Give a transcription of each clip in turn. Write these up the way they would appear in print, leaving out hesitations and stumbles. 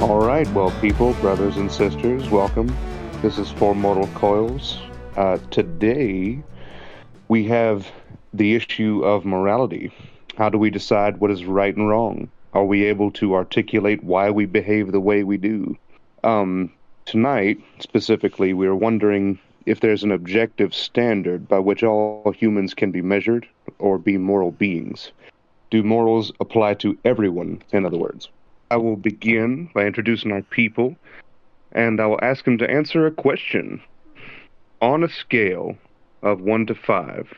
All right, well, people, brothers and sisters, welcome. This is Four Mortal Coils. Today, we have the issue of morality. How do we decide what is right and wrong? Are we able to articulate why we behave the way we do? Tonight, specifically, we are wondering if there's an objective standard by which all humans can be measured or be moral beings. Do morals apply to everyone, in other words? I will begin by introducing our people, and I will ask them to answer a question. On a scale of 1 to 5,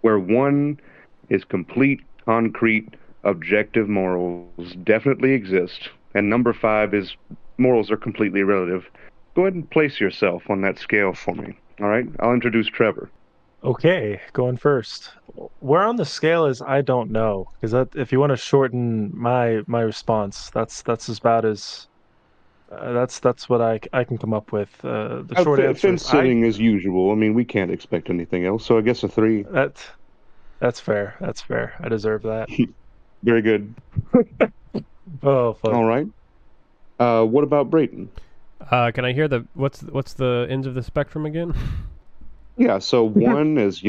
where 1 is complete, concrete, objective morals definitely exist, and number 5 is morals are completely relative, go ahead and place yourself on that scale for me. All right? I'll introduce Trevor. Okay, going first. Where on the scale is I don't know, because that, if you want to shorten my response, that's about as that's what I can come up with. The short answer. Fence sitting as usual. I mean, we can't expect anything else, so I guess a 3. That's fair. That's fair. I deserve that. Very good. Oh, fuck. All right. What about Brayton? Can I hear what's the ends of the spectrum again? Yeah, so 1 is,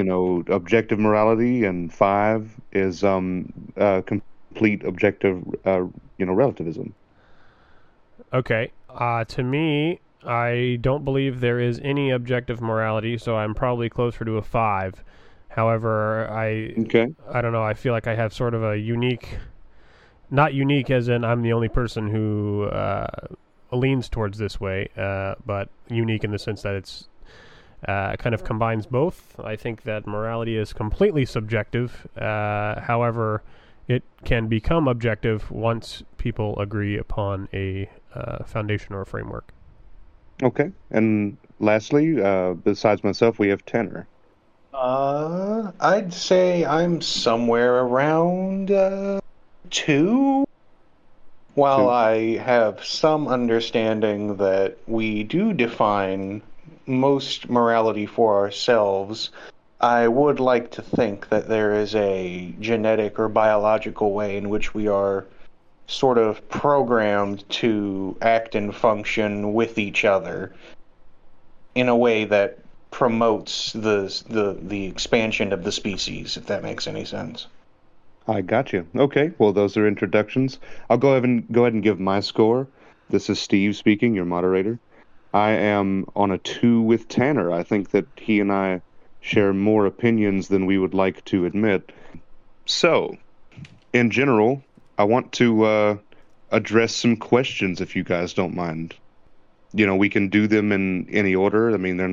objective morality, and 5 is complete objective, relativism. Okay. To me, I don't believe there is any objective morality, so I'm probably closer to a 5. However, I don't know, I feel like I have sort of a unique, not unique as in I'm the only person who leans towards this way, but unique in the sense that it's, kind of combines both. I think that morality is completely subjective. However, it can become objective once people agree upon a foundation or a framework. Okay. And lastly, besides myself, we have Tanner. I'd say I'm somewhere around 2. While I have some understanding that we do define most morality for ourselves, I would like to think that there is a genetic or biological way in which we are sort of programmed to act and function with each other in a way that promotes the expansion of the species, if that makes any sense. I got you. Okay, well, those are introductions. I'll go ahead and give my score. This is Steve speaking, your moderator. I am on a 2 with Tanner. I think that he and I share more opinions than we would like to admit. So, in general, I want to address some questions, if you guys don't mind. We can do them in any order. I mean, they're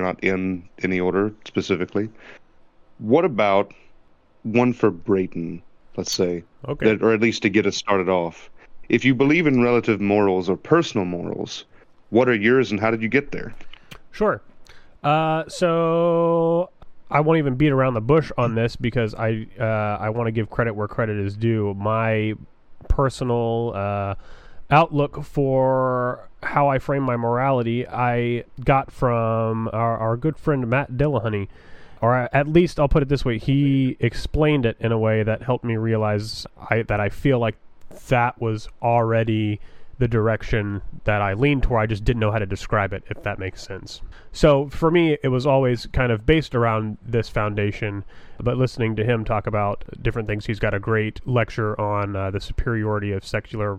not in any order specifically. What about one for Brayton, let's say, okay, or at least to get us started off? If you believe in relative morals or personal morals, what are yours and how did you get there? Sure. So I won't even beat around the bush on this because I want to give credit where credit is due. My personal outlook for how I frame my morality I got from our good friend Matt Dillahunty. Or at least I'll put it this way. He explained it in a way that helped me realize that I feel like that was already the direction that I leaned toward. I just didn't know how to describe it, if that makes sense. So for me, it was always kind of based around this foundation, but listening to him talk about different things, he's got a great lecture on the superiority of secular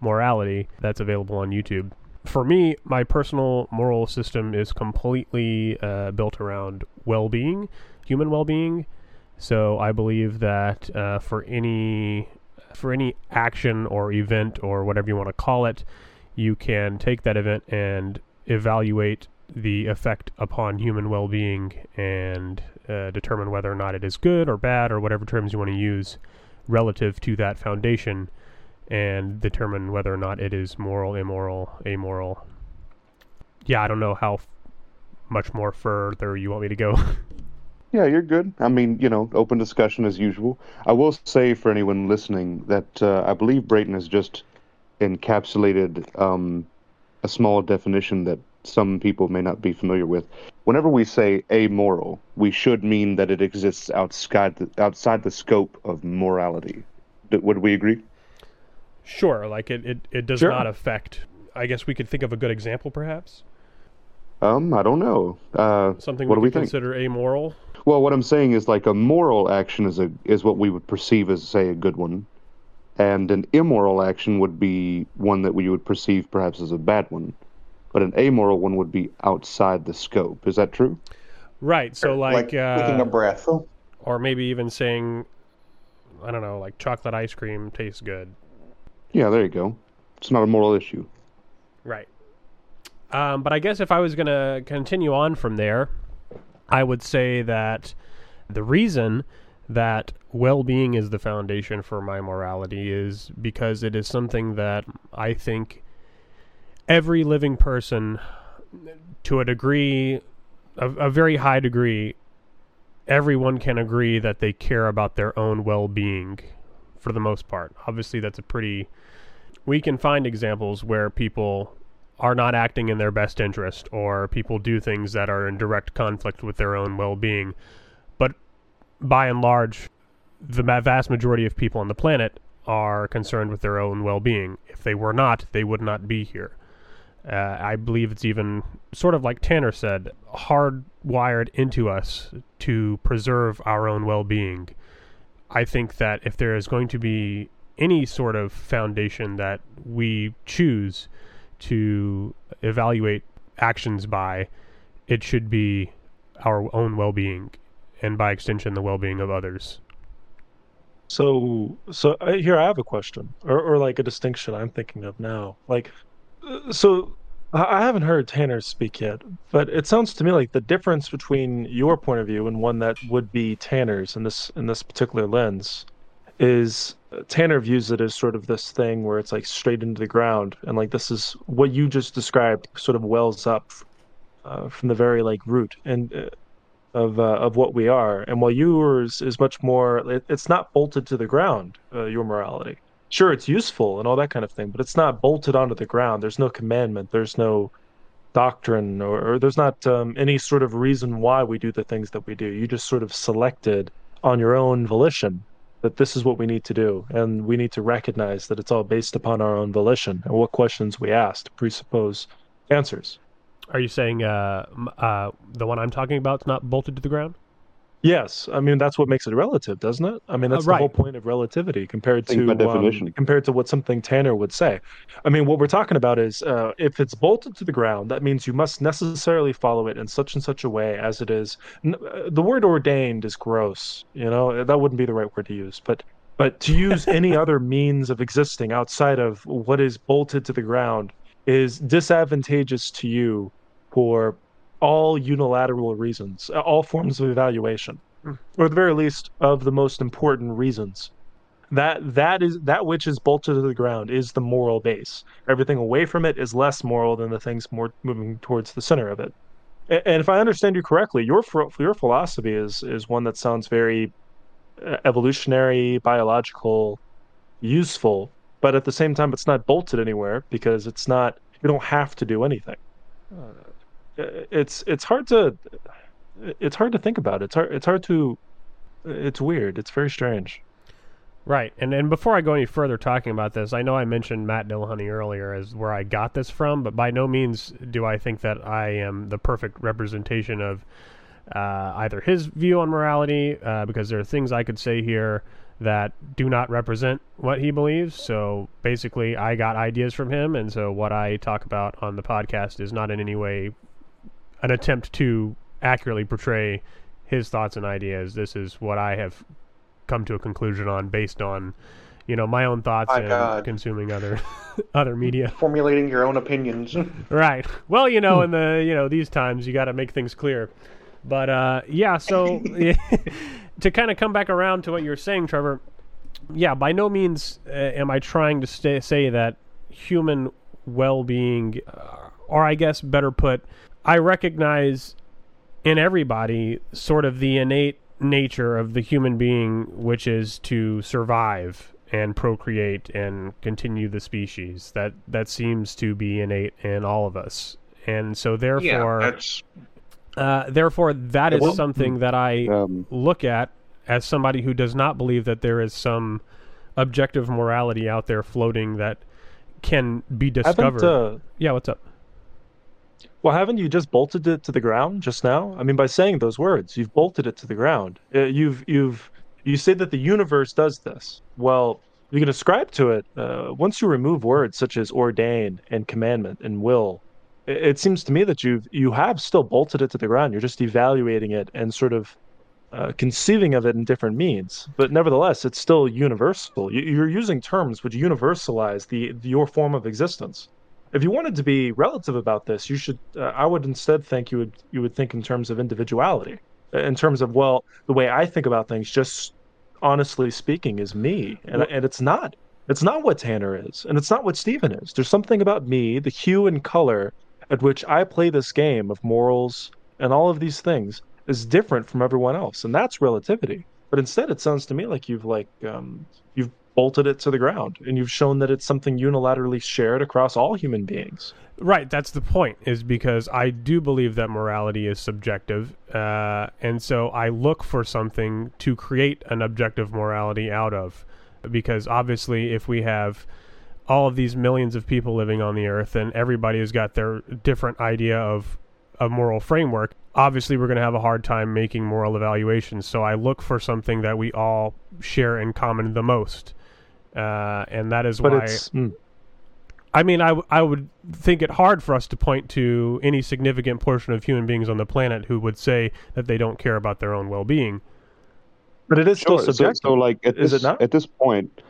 morality that's available on YouTube. For me, my personal moral system is completely built around well-being, human well-being. So I believe that for any action or event or whatever you want to call it, you can take that event and evaluate the effect upon human well-being and determine whether or not it is good or bad or whatever terms you want to use relative to that foundation and determine whether or not it is moral, immoral, amoral. Yeah, I don't know how much more further you want me to go. Yeah, you're good. I mean, open discussion as usual. I will say for anyone listening that I believe Brayton has just encapsulated a small definition that some people may not be familiar with. Whenever we say amoral, we should mean that it exists outside the scope of morality. Would we agree? Sure, like it does not affect. I guess we could think of a good example, perhaps. I don't know. Something we consider amoral. Well, what I'm saying is, like, a moral action is what we would perceive as, say, a good one, and an immoral action would be one that we would perceive perhaps as a bad one, but an amoral one would be outside the scope. Is that true? Right. So, like taking a breath, or maybe even saying, I don't know, like chocolate ice cream tastes good. Yeah, there you go. It's not a moral issue. Right. But I guess if I was going to continue on from there, I would say that the reason that well-being is the foundation for my morality is because it is something that I think every living person, to a degree, a very high degree, everyone can agree that they care about their own well-being for the most part. Obviously, that's we can find examples where people are not acting in their best interest, or people do things that are in direct conflict with their own well-being. But by and large, the vast majority of people on the planet are concerned with their own well-being. If they were not, they would not be here. I believe it's even, sort of like Tanner said, hardwired into us to preserve our own well-being. I think that if there is going to be any sort of foundation that we choose to evaluate actions by, it should be our own well-being, and by extension, the well-being of others. So here I have a question, or like a distinction I'm thinking of now. Like, so I haven't heard Tanner speak yet, but it sounds to me like the difference between your point of view and one that would be Tanner's in this particular lens is Tanner views it as sort of this thing where it's like straight into the ground, and like this is what you just described sort of wells up from the very like root and of what we are. And while yours is much more, it's not bolted to the ground. Your morality, sure, it's useful and all that kind of thing, but it's not bolted onto the ground. There's no commandment, there's no doctrine, or there's not any sort of reason why we do the things that we do. You just sort of selected on your own volition that this is what we need to do, and we need to recognize that it's all based upon our own volition and what questions we asked presuppose answers. Are you saying the one I'm talking about is not bolted to the ground? Yes, I mean that's what makes it relative, doesn't it? I mean that's right. The whole point of relativity compared to what something Tanner would say. I mean what we're talking about is if it's bolted to the ground, that means you must necessarily follow it in such and such a way as it is. The word ordained is gross, you know, that wouldn't be the right word to use, but to use any other means of existing outside of what is bolted to the ground is disadvantageous to you for all unilateral reasons, all forms of evaluation, or at the very least of the most important reasons. That which is bolted to the ground is the moral base. Everything away from it is less moral than the things more moving towards the center of it. And if I understand you correctly, your philosophy is one that sounds very evolutionary, biological, useful, but at the same time it's not bolted anywhere because it's not. You don't have to do anything. It's hard to think about. It's weird. It's very strange. Right. And before I go any further talking about this, I know I mentioned Matt Dillahunty earlier as where I got this from, but by no means do I think that I am the perfect representation of either his view on morality, because there are things I could say here that do not represent what he believes. So basically I got ideas from him, and so what I talk about on the podcast is not in any way an attempt to accurately portray his thoughts and ideas. This is what I have come to a conclusion on based on, you know, my own thoughts consuming other media. Formulating your own opinions. Right. Well, you know, in the, you know, these times you got to make things clear. But yeah, so to kind of come back around to what you were saying, Trevor, yeah, by no means am I trying to say that human well-being, or I guess better put, I recognize in everybody sort of the innate nature of the human being, which is to survive and procreate and continue the species. That seems to be innate in all of us. And so therefore... Yeah, therefore, that is something that I look at as somebody who does not believe that there is some objective morality out there floating that can be discovered. Yeah, what's up? Well, haven't you just bolted it to the ground just now? I mean, by saying those words, you've bolted it to the ground. You say that the universe does this. Well, you can ascribe to it. Once you remove words such as ordain and commandment and will, it seems to me that you have still bolted it to the ground. You're just evaluating it and sort of conceiving of it in different means. But nevertheless, it's still universal. You're using terms which universalize your form of existence. If you wanted to be relative about this, you should. I would instead think you would think in terms of individuality, in terms of, well, the way I think about things, just honestly speaking, is me, and it's not. It's not what Tanner is, and it's not what Stephen is. There's something about me, the hue and color at which I play this game of morals and all of these things, is different from everyone else, and that's relativity. But instead, it sounds to me like you've bolted it to the ground, and you've shown that it's something unilaterally shared across all human beings. Right, that's the point, is because I do believe that morality is subjective, and so I look for something to create an objective morality out of, because obviously if we have all of these millions of people living on the earth and everybody has got their different idea of a moral framework, obviously we're going to have a hard time making moral evaluations. So I look for something that we all share in common the most. And that is why, I mean, I would think it hard for us to point to any significant portion of human beings on the planet who would say that they don't care about their own well-being. But it is still subjective. So, like, at this point,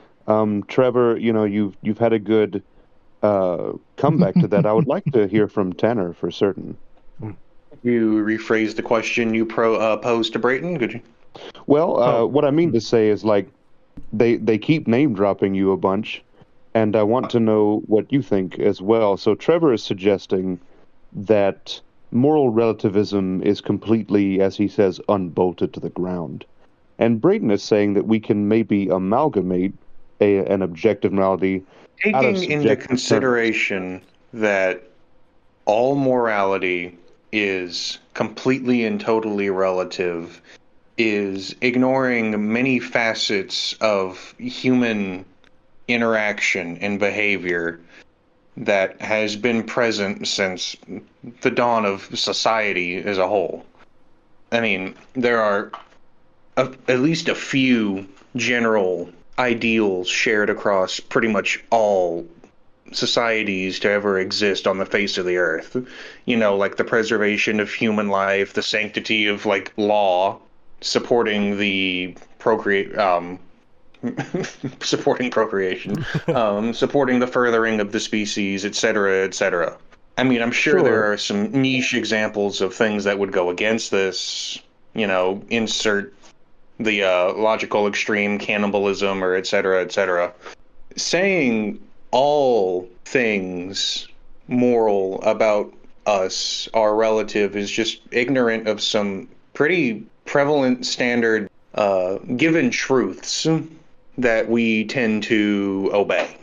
Trevor, you know, you've had a good comeback to that. I would like to hear from Tanner for certain. You rephrase the question you posed to Brayton, could you? Well, what I mean to say is, like, They keep name-dropping you a bunch, and I want to know what you think as well. So Trevor is suggesting that moral relativism is completely, as he says, unbolted to the ground. And Brayton is saying that we can maybe amalgamate an objective morality. Taking into consideration that all morality is completely and totally relative is ignoring many facets of human interaction and behavior that has been present since the dawn of society as a whole. I mean, there are at least a few general ideals shared across pretty much all societies to ever exist on the face of the earth. You know, like the preservation of human life, the sanctity of, like, law, supporting the procreation, supporting the furthering of the species, etc., etc. I mean, I'm sure there are some niche examples of things that would go against this. You know, insert the logical extreme, cannibalism, or etc., etc. Saying all things moral about us are relative is just ignorant of some pretty prevalent standard given truths that we tend to obey.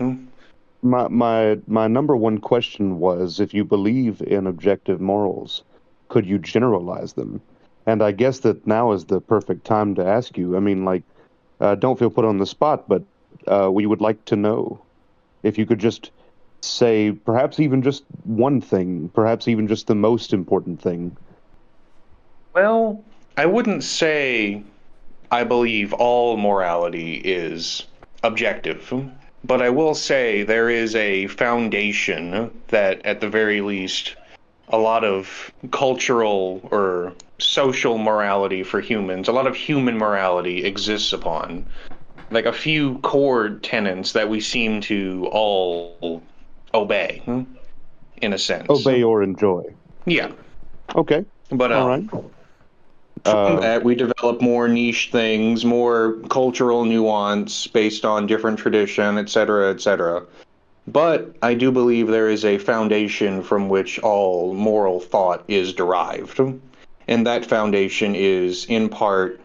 My number one question was, if you believe in objective morals, could you generalize them? And I guess that now is the perfect time to ask you. I mean, like, don't feel put on the spot, but we would like to know if you could just say perhaps even just one thing, perhaps even just the most important thing. Well, I wouldn't say I believe all morality is objective, but I will say there is a foundation that, at the very least, a lot of cultural or social morality for humans, a lot of human morality exists upon. Like a few core tenets that we seem to all obey, in a sense. Obey or enjoy. Yeah. Okay. But, all right. From that, we develop more niche things, more cultural nuance based on different tradition, etc., etc. But I do believe there is a foundation from which all moral thought is derived. And that foundation is, in part,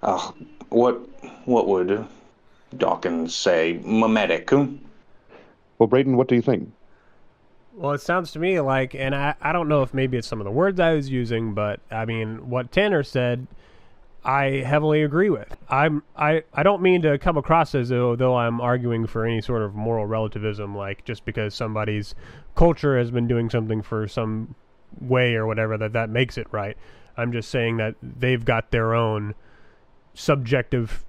what would Dawkins say? Mimetic. Well, Brayton, what do you think? Well, it sounds to me like, and I don't know if maybe it's some of the words I was using, but I mean, what Tanner said, I heavily agree with. I don't mean to come across as though I'm arguing for any sort of moral relativism, like just because somebody's culture has been doing something for some way or whatever that makes it right. I'm just saying that they've got their own subjective,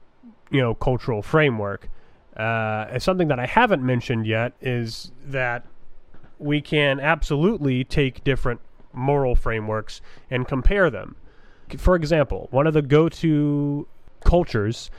cultural framework. Something that I haven't mentioned yet is that we can absolutely take different moral frameworks and compare them. For example, one of the go-to cultures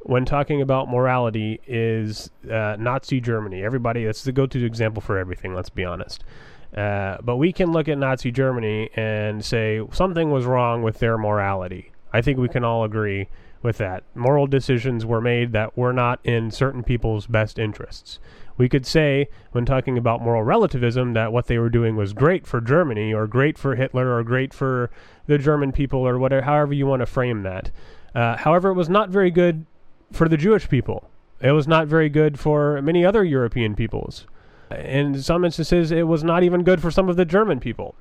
when talking about morality is Nazi Germany. Everybody, that's the go-to example for everything, let's be honest. But we can look at Nazi Germany and say something was wrong with their morality. I think we can all agree with that. Moral decisions were made that were not in certain people's best interests. We could say, when talking about moral relativism, that what they were doing was great for Germany, or great for Hitler, or great for the German people, or whatever, however you want to frame that. However, it was not very good for the Jewish people. It was not very good for many other European peoples. In some instances, it was not even good for some of the German people.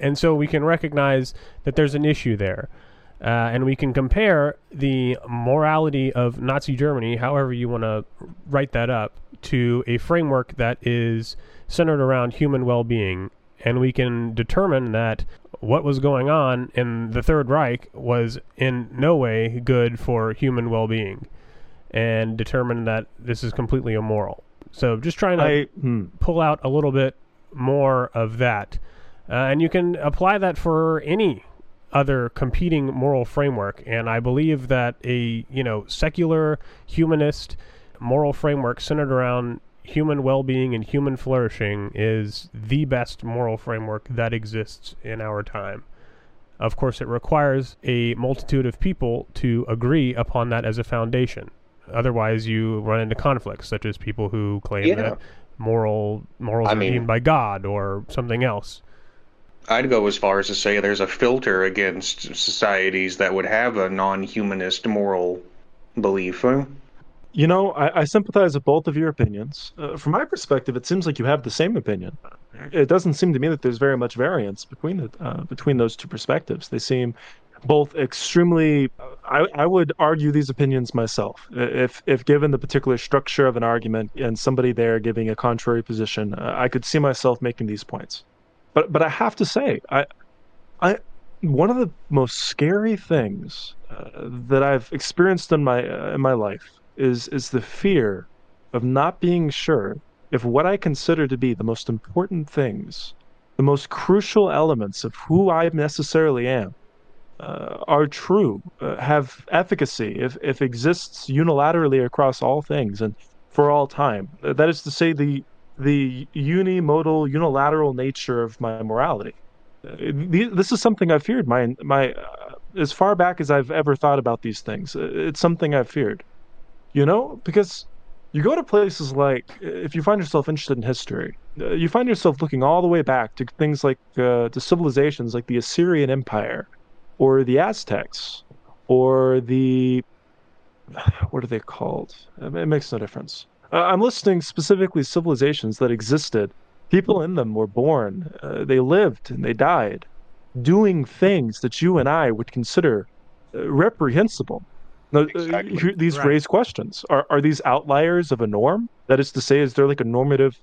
And so we can recognize that there's an issue there. And we can compare the morality of Nazi Germany, however you want to write that up, to a framework that is centered around human well-being. And we can determine that what was going on in the Third Reich was in no way good for human well-being, and determine that this is completely immoral. So just trying to pull out a little bit more of that. And you can apply that for any other competing moral framework, and I believe that a secular humanist moral framework centered around human well-being and human flourishing is the best moral framework that exists in our time. Of course, it requires a multitude of people to agree upon that as a foundation. Otherwise, you run into conflicts, such as people who claim that morals are deemed by God or something else. I'd go as far as to say there's a filter against societies that would have a non-humanist moral belief. I sympathize with both of your opinions. From my perspective, it seems like you have the same opinion. It doesn't seem to me that there's very much variance between those two perspectives. They seem both extremely... I would argue these opinions myself. If given the particular structure of an argument and somebody there giving a contrary position, I could see myself making these points. But I have to say, I one of the most scary things that I've experienced in my life is the fear of not being sure if what I consider to be the most important things, the most crucial elements of who I necessarily am, are true, have efficacy, if exists unilaterally across all things and for all time. That is to say, the unimodal, unilateral nature of my morality. This is something I've feared. My as far back as I've ever thought about these things, it's something I've feared. Because you go to places like, if you find yourself interested in history, you find yourself looking all the way back to things like, to civilizations like the Assyrian Empire, or the Aztecs, or the, what are they called? It makes no difference. I'm listing specifically civilizations that existed. People in them were born, they lived and they died, doing things that you and I would consider reprehensible. Now, these raise questions. Are these outliers of a norm? That is to say, is there like a normative...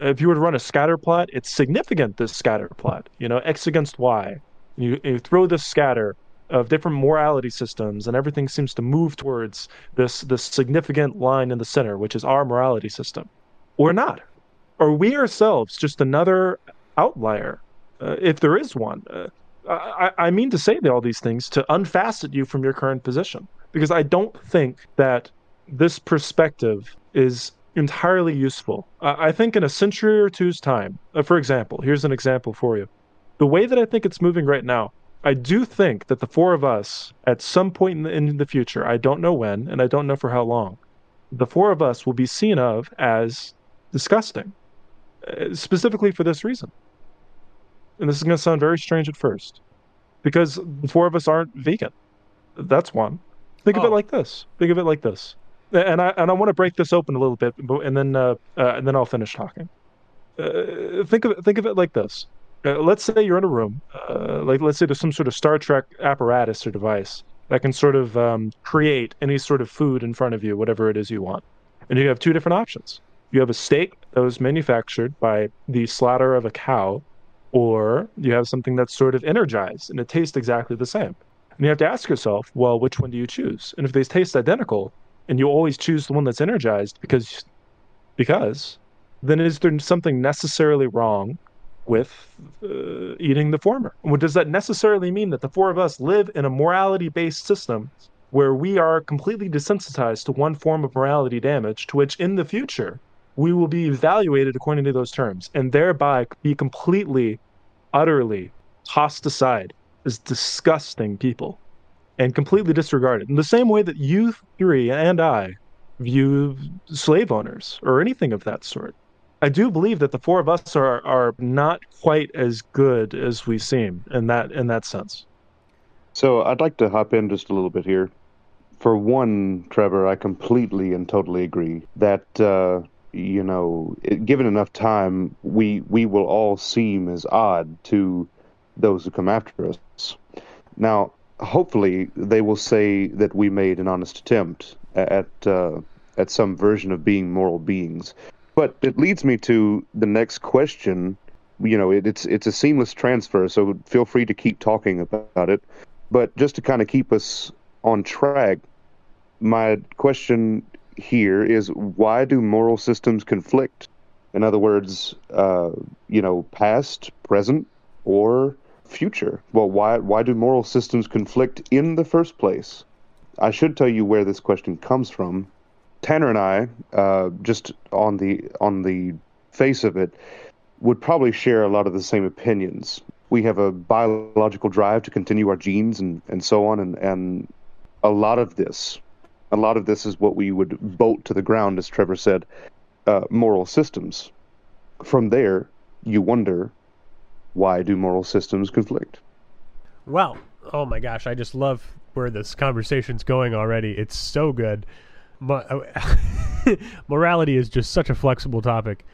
If you were to run a scatter plot, it's significant, this scatter plot. X against Y. You throw this scatter of different morality systems, and everything seems to move towards this significant line in the center, which is our morality system. Or not. Are we ourselves just another outlier, if there is one? I mean to say all these things to unfacet you from your current position, because I don't think that this perspective is entirely useful. I think in a century or two's time, for example, here's an example for you. The way that I think it's moving right now, I do think that the four of us, at some point in the future, I don't know when, and I don't know for how long, the four of us will be seen of as disgusting, specifically for this reason. And this is going to sound very strange at first, because the four of us aren't vegan. That's one. Think of it like this. And I want to break this open a little bit, and then I'll finish talking. Think of it like this. Let's say you're in a room, let's say there's some sort of Star Trek apparatus or device that can sort of create any sort of food in front of you, whatever it is you want. And you have two different options. You have a steak that was manufactured by the slaughter of a cow, or you have something that's sort of energized and it tastes exactly the same. And you have to ask yourself, well, which one do you choose? And if they taste identical and you always choose the one that's energized because then is there something necessarily wrong with eating the former? Well, does that necessarily mean that the four of us live in a morality-based system where we are completely desensitized to one form of morality damage, to which in the future we will be evaluated according to those terms and thereby be completely, utterly tossed aside as disgusting people and completely disregarded? In the same way that you three and I view slave owners or anything of that sort, I do believe that the four of us are not quite as good as we seem in that sense. So I'd like to hop in just a little bit here. For one, Trevor, I completely and totally agree that, given enough time, we will all seem as odd to those who come after us. Now, hopefully, they will say that we made an honest attempt at some version of being moral beings. But it leads me to the next question. You know, it's a seamless transfer, so feel free to keep talking about it. But just to kind of keep us on track, my question here is, why do moral systems conflict? In other words, past, present, or future. Well, why do moral systems conflict in the first place? I should tell you where this question comes from. Tanner and I, just on the face of it, would probably share a lot of the same opinions. We have a biological drive to continue our genes and so on, and a lot of this is what we would bolt to the ground, as Trevor said, moral systems. From there, you wonder, why do moral systems conflict? Wow. Oh my gosh, I just love where this conversation's going already. It's so good. Morality is just such a flexible topic.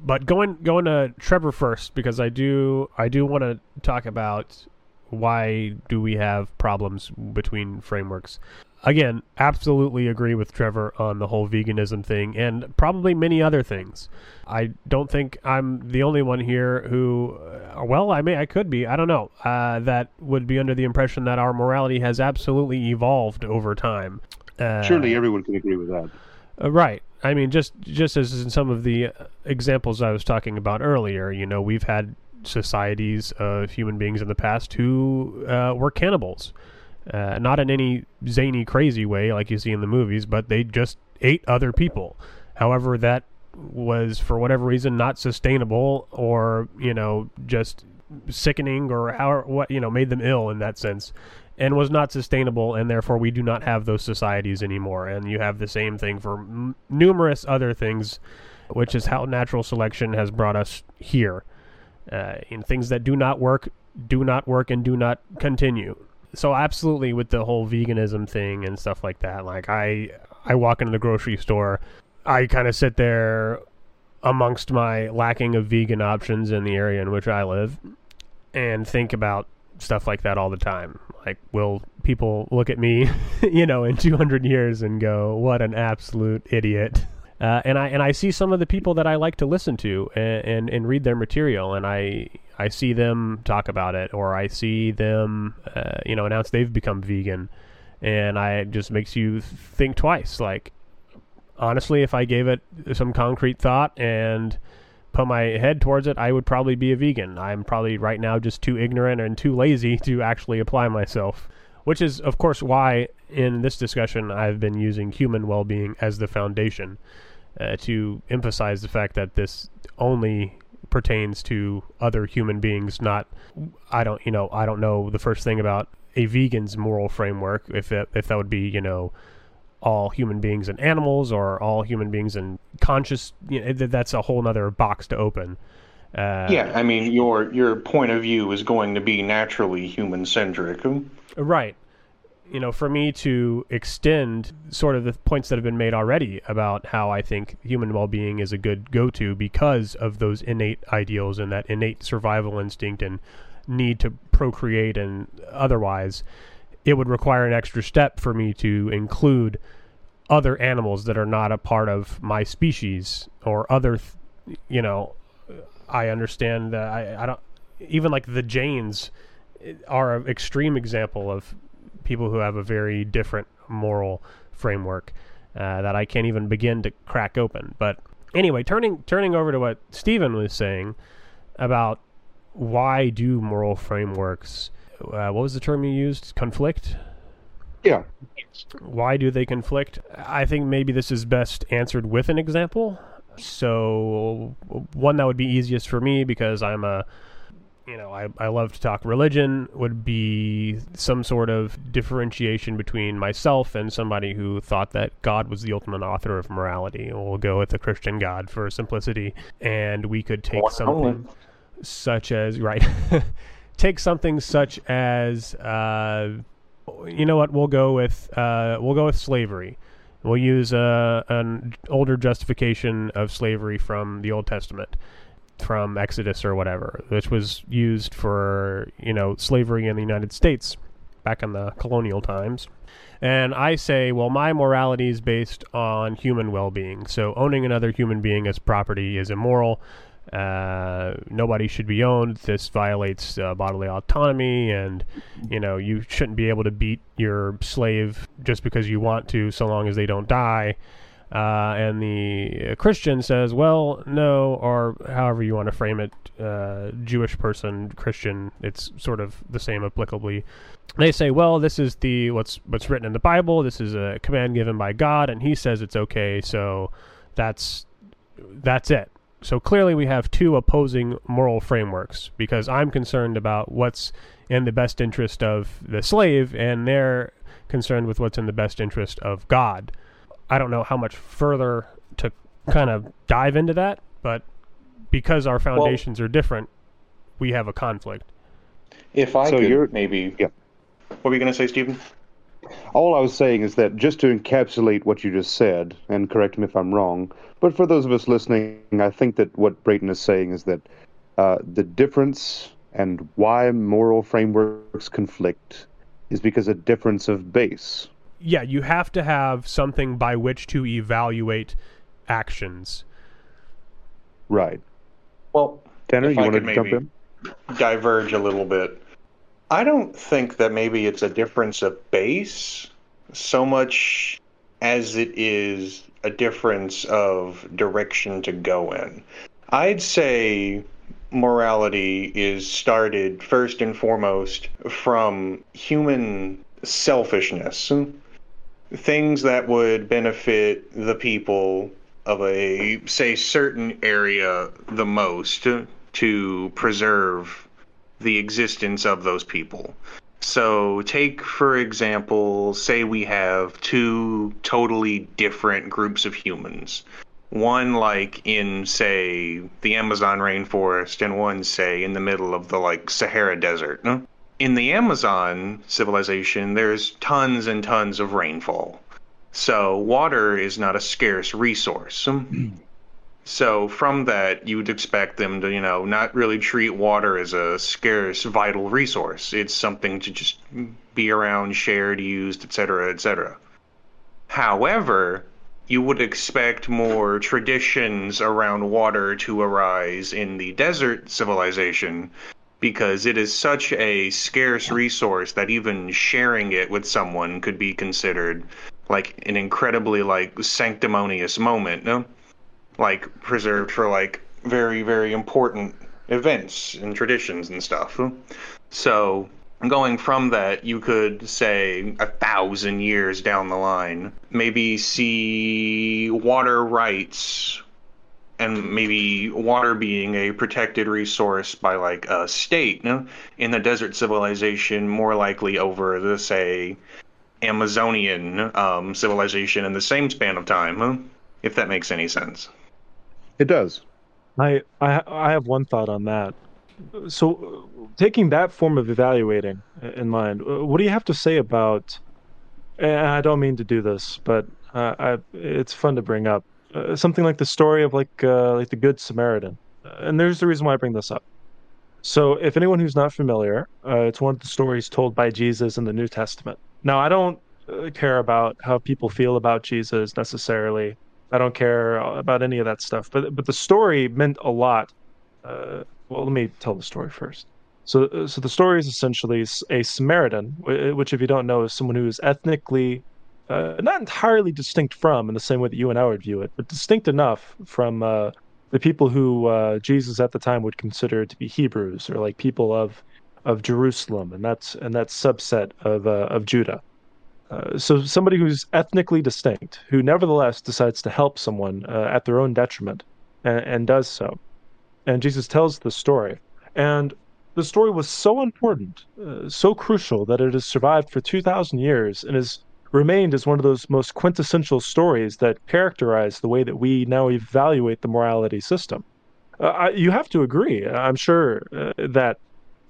But going to Trevor first, because I do want to talk about why do we have problems between frameworks. Again, absolutely agree with Trevor on the whole veganism thing and probably many other things. I don't think I'm the only one here who, I could be, I don't know, that would be under the impression that our morality has absolutely evolved over time. Surely everyone can agree with that. Right. I mean, just as in some of the examples I was talking about earlier, you know, we've had societies of human beings in the past who were cannibals. Not in any zany, crazy way like you see in the movies, but they just ate other people. However, that was, for whatever reason, not sustainable or, you know, just sickening or made them ill in that sense and was not sustainable, and therefore we do not have those societies anymore. And you have the same thing for numerous other things, which is how natural selection has brought us here. In things that do not work and do not continue. So absolutely with the whole veganism thing and stuff like that, like I walk into the grocery store, I kind of sit there amongst my lacking of vegan options in the area in which I live and think about stuff like that all the time. Like, will people look at me, you know, in 200 years and go, what an absolute idiot. And I see some of the people that I like to listen to and read their material, and I see them talk about it, or I see them, announce they've become vegan. And it just makes you think twice. Like, honestly, if I gave it some concrete thought and put my head towards it, I would probably be a vegan. I'm probably right now just too ignorant and too lazy to actually apply myself. Which is, of course, why in this discussion I've been using human well-being as the foundation to emphasize the fact that this only pertains to other human beings. Not, I don't know the first thing about a vegan's moral framework, if that would be, you know, all human beings and animals or all human beings and conscious. You know, that's a whole other box to open. Yeah, I mean, your point of view is going to be naturally human-centric. Right. You know, for me to extend sort of the points that have been made already about how I think human well-being is a good go-to because of those innate ideals and that innate survival instinct and need to procreate and otherwise, it would require an extra step for me to include other animals that are not a part of my species or other, you know, I understand that I don't, even like the Jains are an extreme example of people who have a very different moral framework that I can't even begin to crack open. But anyway, turning over to what Stephen was saying about why do moral frameworks, what was the term you used? Conflict? Yeah. Why do they conflict? I think maybe this is best answered with an example. So one that would be easiest for me, because I'm a, you know, I love to talk religion, would be some sort of differentiation between myself and somebody who thought that God was the ultimate author of morality. We'll go with the Christian God for simplicity. And we could take something such as, right, take something such as, you know what, we'll go with slavery. We'll use an older justification of slavery from the Old Testament, from Exodus or whatever, which was used for, you know, slavery in the United States back in the colonial times. And I say, well, my morality is based on human well-being. So owning another human being as property is immoral. Nobody should be owned. This violates bodily autonomy, and, you know, you shouldn't be able to beat your slave just because you want to, so long as they don't die. And the Christian says, well, no, or however you want to frame it, Jewish person, Christian, it's sort of the same applicably. They say, well, this is the what's written in the Bible. This is a command given by God, and he says it's okay, so that's it. So clearly we have two opposing moral frameworks, because I'm concerned about what's in the best interest of the slave, and they're concerned with what's in the best interest of God. I don't know how much further to kind of dive into that, but because our foundations are different, we have a conflict. What were you going to say, Stephen? All I was saying is that, just to encapsulate what you just said, and correct me if I'm wrong, but for those of us listening, I think that what Brayton is saying is that the difference and why moral frameworks conflict is because of difference of base. Yeah, you have to have something by which to evaluate actions. Right. Well, Tanner, you want to jump in? Diverge a little bit. I don't think that maybe it's a difference of base so much as it is a difference of direction to go in. I'd say morality is started first and foremost from human selfishness, things that would benefit the people of a, say, certain area the most to preserve the existence of those people. So take, for example, say we have two totally different groups of humans. One, like, in, say, the Amazon rainforest, and one, say, in the middle of the, like, Sahara Desert. In the Amazon civilization, there's tons and tons of rainfall. So water is not a scarce resource. So from that, you would expect them to, you know, not really treat water as a scarce, vital resource. It's something to just be around, shared, used, etc., etc. However, you would expect more traditions around water to arise in the desert civilization, because it is such a scarce resource that even sharing it with someone could be considered like an incredibly, like, sanctimonious moment, no? Like, preserved for, like, very, very important events and traditions and stuff. So, going from that, you could, say, 1,000 years down the line, maybe see water rights, and maybe water being a protected resource by, like, a state, no? In the desert civilization, more likely over the, say, Amazonian civilization in the same span of time, if that makes any sense. It does. I have one thought on that. So, taking that form of evaluating in mind, what do you have to say about, and I don't mean to do this, but it's fun to bring up, something like the story of like the Good Samaritan. And there's the reason why I bring this up. So if anyone who's not familiar, it's one of the stories told by Jesus in the New Testament. Now, I don't care about how people feel about Jesus necessarily. I don't care about any of that stuff. But the story meant a lot. Well, let me tell the story first. So the story is essentially a Samaritan, which, if you don't know, is someone who is ethnically not entirely distinct from, in the same way that you and I would view it, but distinct enough from the people who Jesus at the time would consider to be Hebrews, or like people of Jerusalem, and that subset of Judah. So somebody who's ethnically distinct, who nevertheless decides to help someone at their own detriment, and does so. And Jesus tells the story. And the story was so important, so crucial, that it has survived for 2,000 years and has remained as one of those most quintessential stories that characterize the way that we now evaluate the morality system. You have to agree, I'm sure, that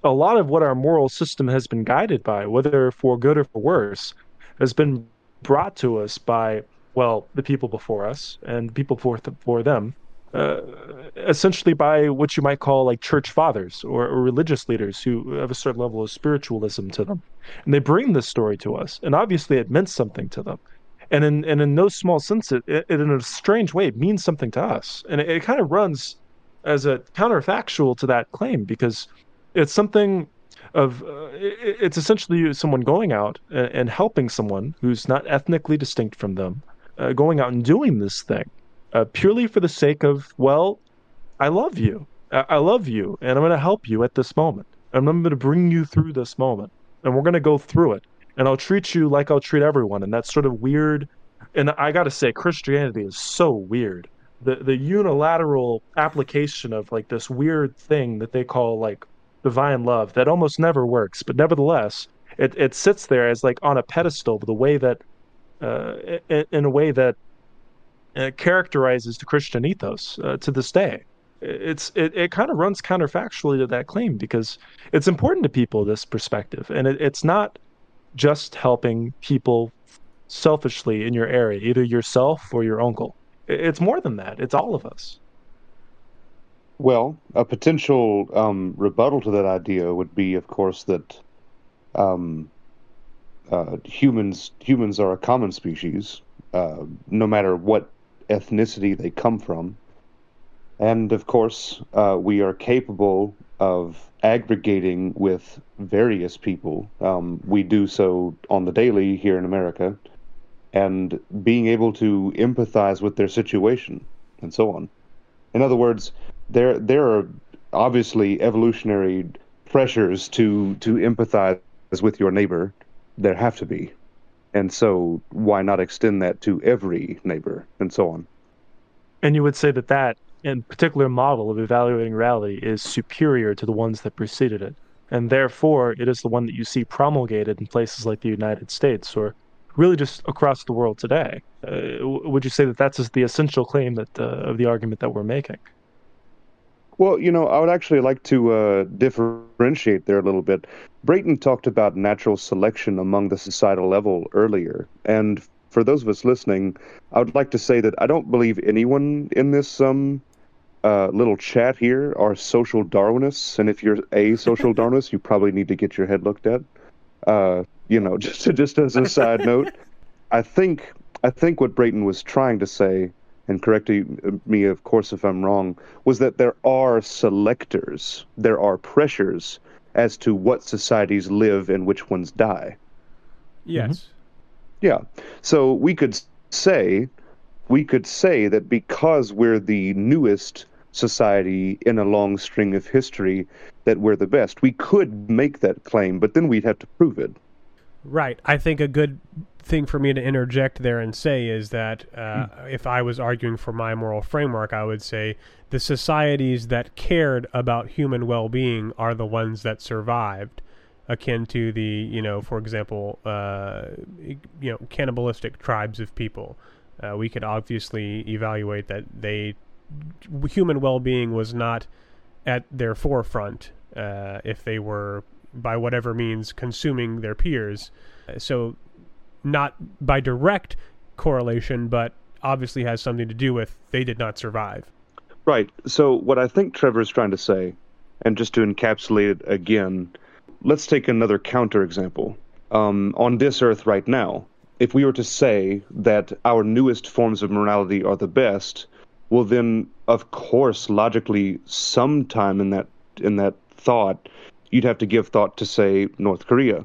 a lot of what our moral system has been guided by, whether for good or for worse, has been brought to us by, well, the people before us and people before them, essentially by what you might call like church fathers or religious leaders who have a certain level of spiritualism to them. And they bring this story to us, and obviously it meant something to them. And in no small sense, it in a strange way, it means something to us. And it kind of runs as a counterfactual to that claim, because it's something it's essentially someone going out and helping someone who's not ethnically distinct from them, going out and doing this thing purely for the sake of, well, I love you. I love you, and I'm going to help you at this moment. I'm going to bring you through this moment, and we're going to go through it, and I'll treat you like I'll treat everyone. And that's sort of weird. And I got to say, Christianity is so weird. The unilateral application of like this weird thing that they call like divine love that almost never works, but nevertheless it sits there as like on a pedestal, the way that in a way that characterizes the Christian ethos to this day. It kind of runs counterfactually to that claim, because it's important to people, this perspective, and it's not just helping people selfishly in your area, either yourself or your uncle. It's more than that. It's all of us. Well, a potential rebuttal to that idea would be, of course, that humans are a common species, no matter what ethnicity they come from. And, of course, we are capable of aggregating with various people. We do so on the daily here in America, and being able to empathize with their situation and so on. In other words, there are obviously evolutionary pressures to empathize with your neighbor. There have to be. And so why not extend that to every neighbor and so on? And you would say that in particular model of evaluating reality is superior to the ones that preceded it. And therefore, it is the one that you see promulgated in places like the United States, or really just across the world today. Would you say that's the essential claim of the argument that we're making? Well, I would actually like to differentiate there a little bit. Brayton talked about natural selection among the societal level earlier. And for those of us listening, I would like to say that I don't believe anyone in this little chat here are social Darwinists. And if you're a social Darwinist, you probably need to get your head looked at. Just as a side note, I think what Brayton was trying to say, and correct me, of course, if I'm wrong, was that there are selectors, there are pressures as to what societies live and which ones die. Yes. Mm-hmm. Yeah. So we could say that because we're the newest society in a long string of history, that we're the best. We could make that claim, but then we'd have to prove it. Right. I think a good thing for me to interject there and say is that if I was arguing for my moral framework, I would say the societies that cared about human well-being are the ones that survived, akin to the, for example, cannibalistic tribes of people. We could obviously evaluate that human well-being was not at their forefront if they were, by whatever means, consuming their peers. So not by direct correlation, but obviously has something to do with they did not survive. Right. So what I think Trevor's trying to say And just to encapsulate it again, let's take another counterexample. On this earth right now, if we were to say that our newest forms of morality are the best, well then, of course, logically, sometime in that thought, you'd have to give thought to, say, North Korea.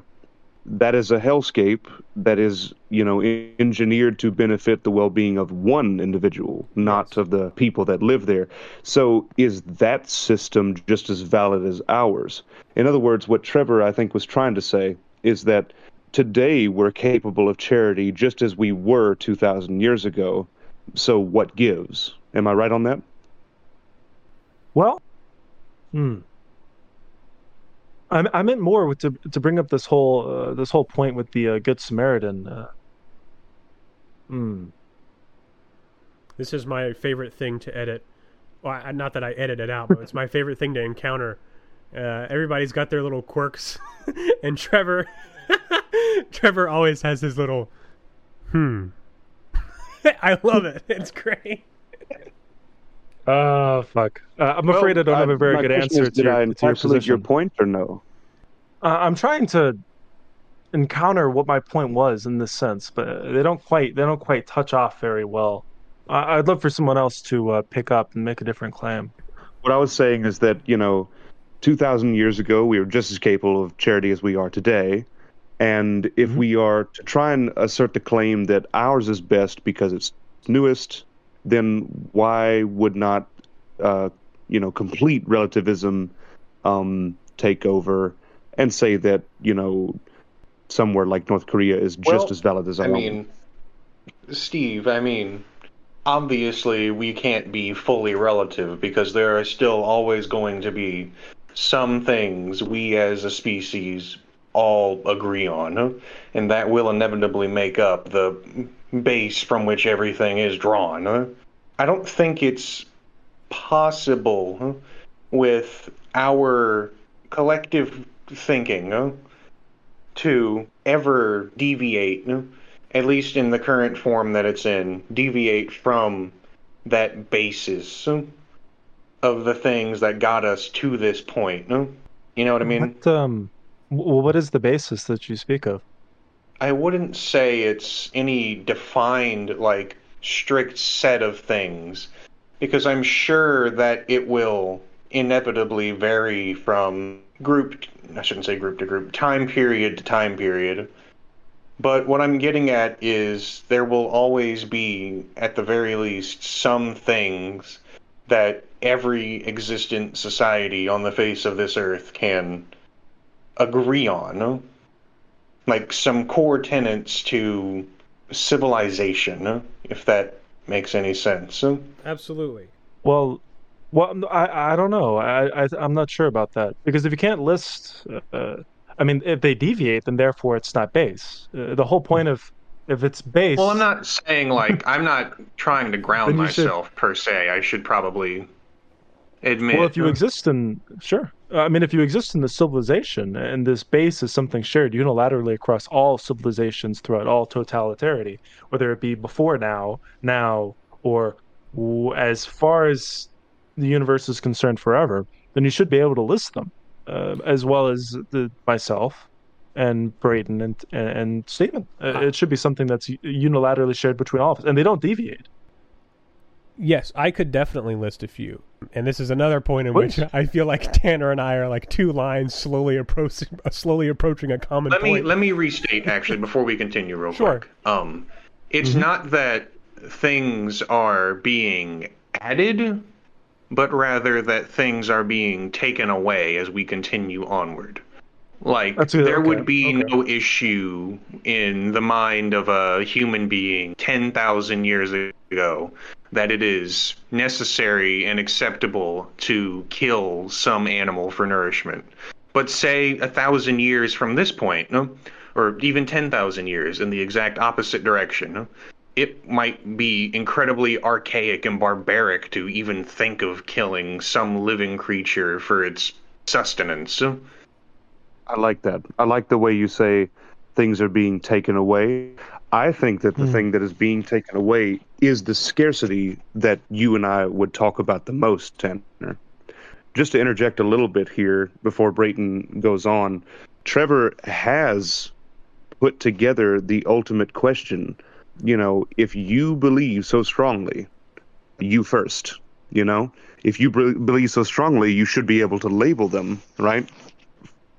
That is a hellscape that is, engineered to benefit the well-being of one individual, not of the people that live there. So is that system just as valid as ours? In other words, what Trevor, I think, was trying to say is that today we're capable of charity just as we were 2,000 years ago. So what gives? Am I right on that? Well, I meant more with to bring up this whole point with the Good Samaritan. This is my favorite thing to edit. Well, not that I edit it out, but it's my favorite thing to encounter. Everybody's got their little quirks, and Trevor always has his little I love it. It's great. Oh, fuck. I'm afraid I don't have a very good answer to your position. Your point or no? I'm trying to encounter what my point was in this sense, but they don't quite touch off very well. I'd love for someone else to pick up and make a different claim. What I was saying is that, 2,000 years ago, we were just as capable of charity as we are today. And if we are to try and assert the claim that ours is best because it's newest, then why would not, complete relativism take over and say that, somewhere like North Korea is just as valid as ours? Steve, obviously we can't be fully relative because there are still always going to be some things we as a species all agree on, and that will inevitably make up the base from which everything is drawn. I don't think it's possible with our collective thinking to ever deviate, at least in the current form that it's in, deviate from that basis of the things that got us to this point. You know what I mean? What is the basis that you speak of? I wouldn't say it's any defined, strict set of things, because I'm sure that it will inevitably vary from time period to time period. But what I'm getting at is there will always be, at the very least, some things that every existent society on the face of this earth can agree on. Like some core tenets to civilization, if that makes any sense. Absolutely. Well, I don't know. I'm not sure about that. Because if you can't list... if they deviate, then therefore it's not base. The whole point of... If it's base... Well, I'm not saying, I'm not trying to ground myself, per se. I should probably admit... Well, if you exist in... Sure. If you exist in the civilization and this base is something shared unilaterally across all civilizations throughout all totalitarian, whether it be before now, or as far as the universe is concerned forever, then you should be able to list them, as well as myself and Braden and Stephen. It should be something that's unilaterally shared between all of us, and they don't deviate. Yes, I could definitely list a few. And this is another point in which I feel like Tanner and I are like two lines slowly approaching a common point. Let me restate, actually, before we continue real quick. It's not that things are being added, but rather that things are being taken away as we continue onward. There would be no issue in the mind of a human being 10,000 years ago that it is necessary and acceptable to kill some animal for nourishment. But say 1,000 years from this point, or even 10,000 years in the exact opposite direction, it might be incredibly archaic and barbaric to even think of killing some living creature for its sustenance. I like that. I like the way you say things are being taken away. I think that the thing that is being taken away is the scarcity that you and I would talk about the most, Tanner. just to interject a little bit here before Brayton goes on, Trevor has put together the ultimate question. You know, if you believe so strongly, you first, you know, if you believe so strongly, you should be able to label them, right?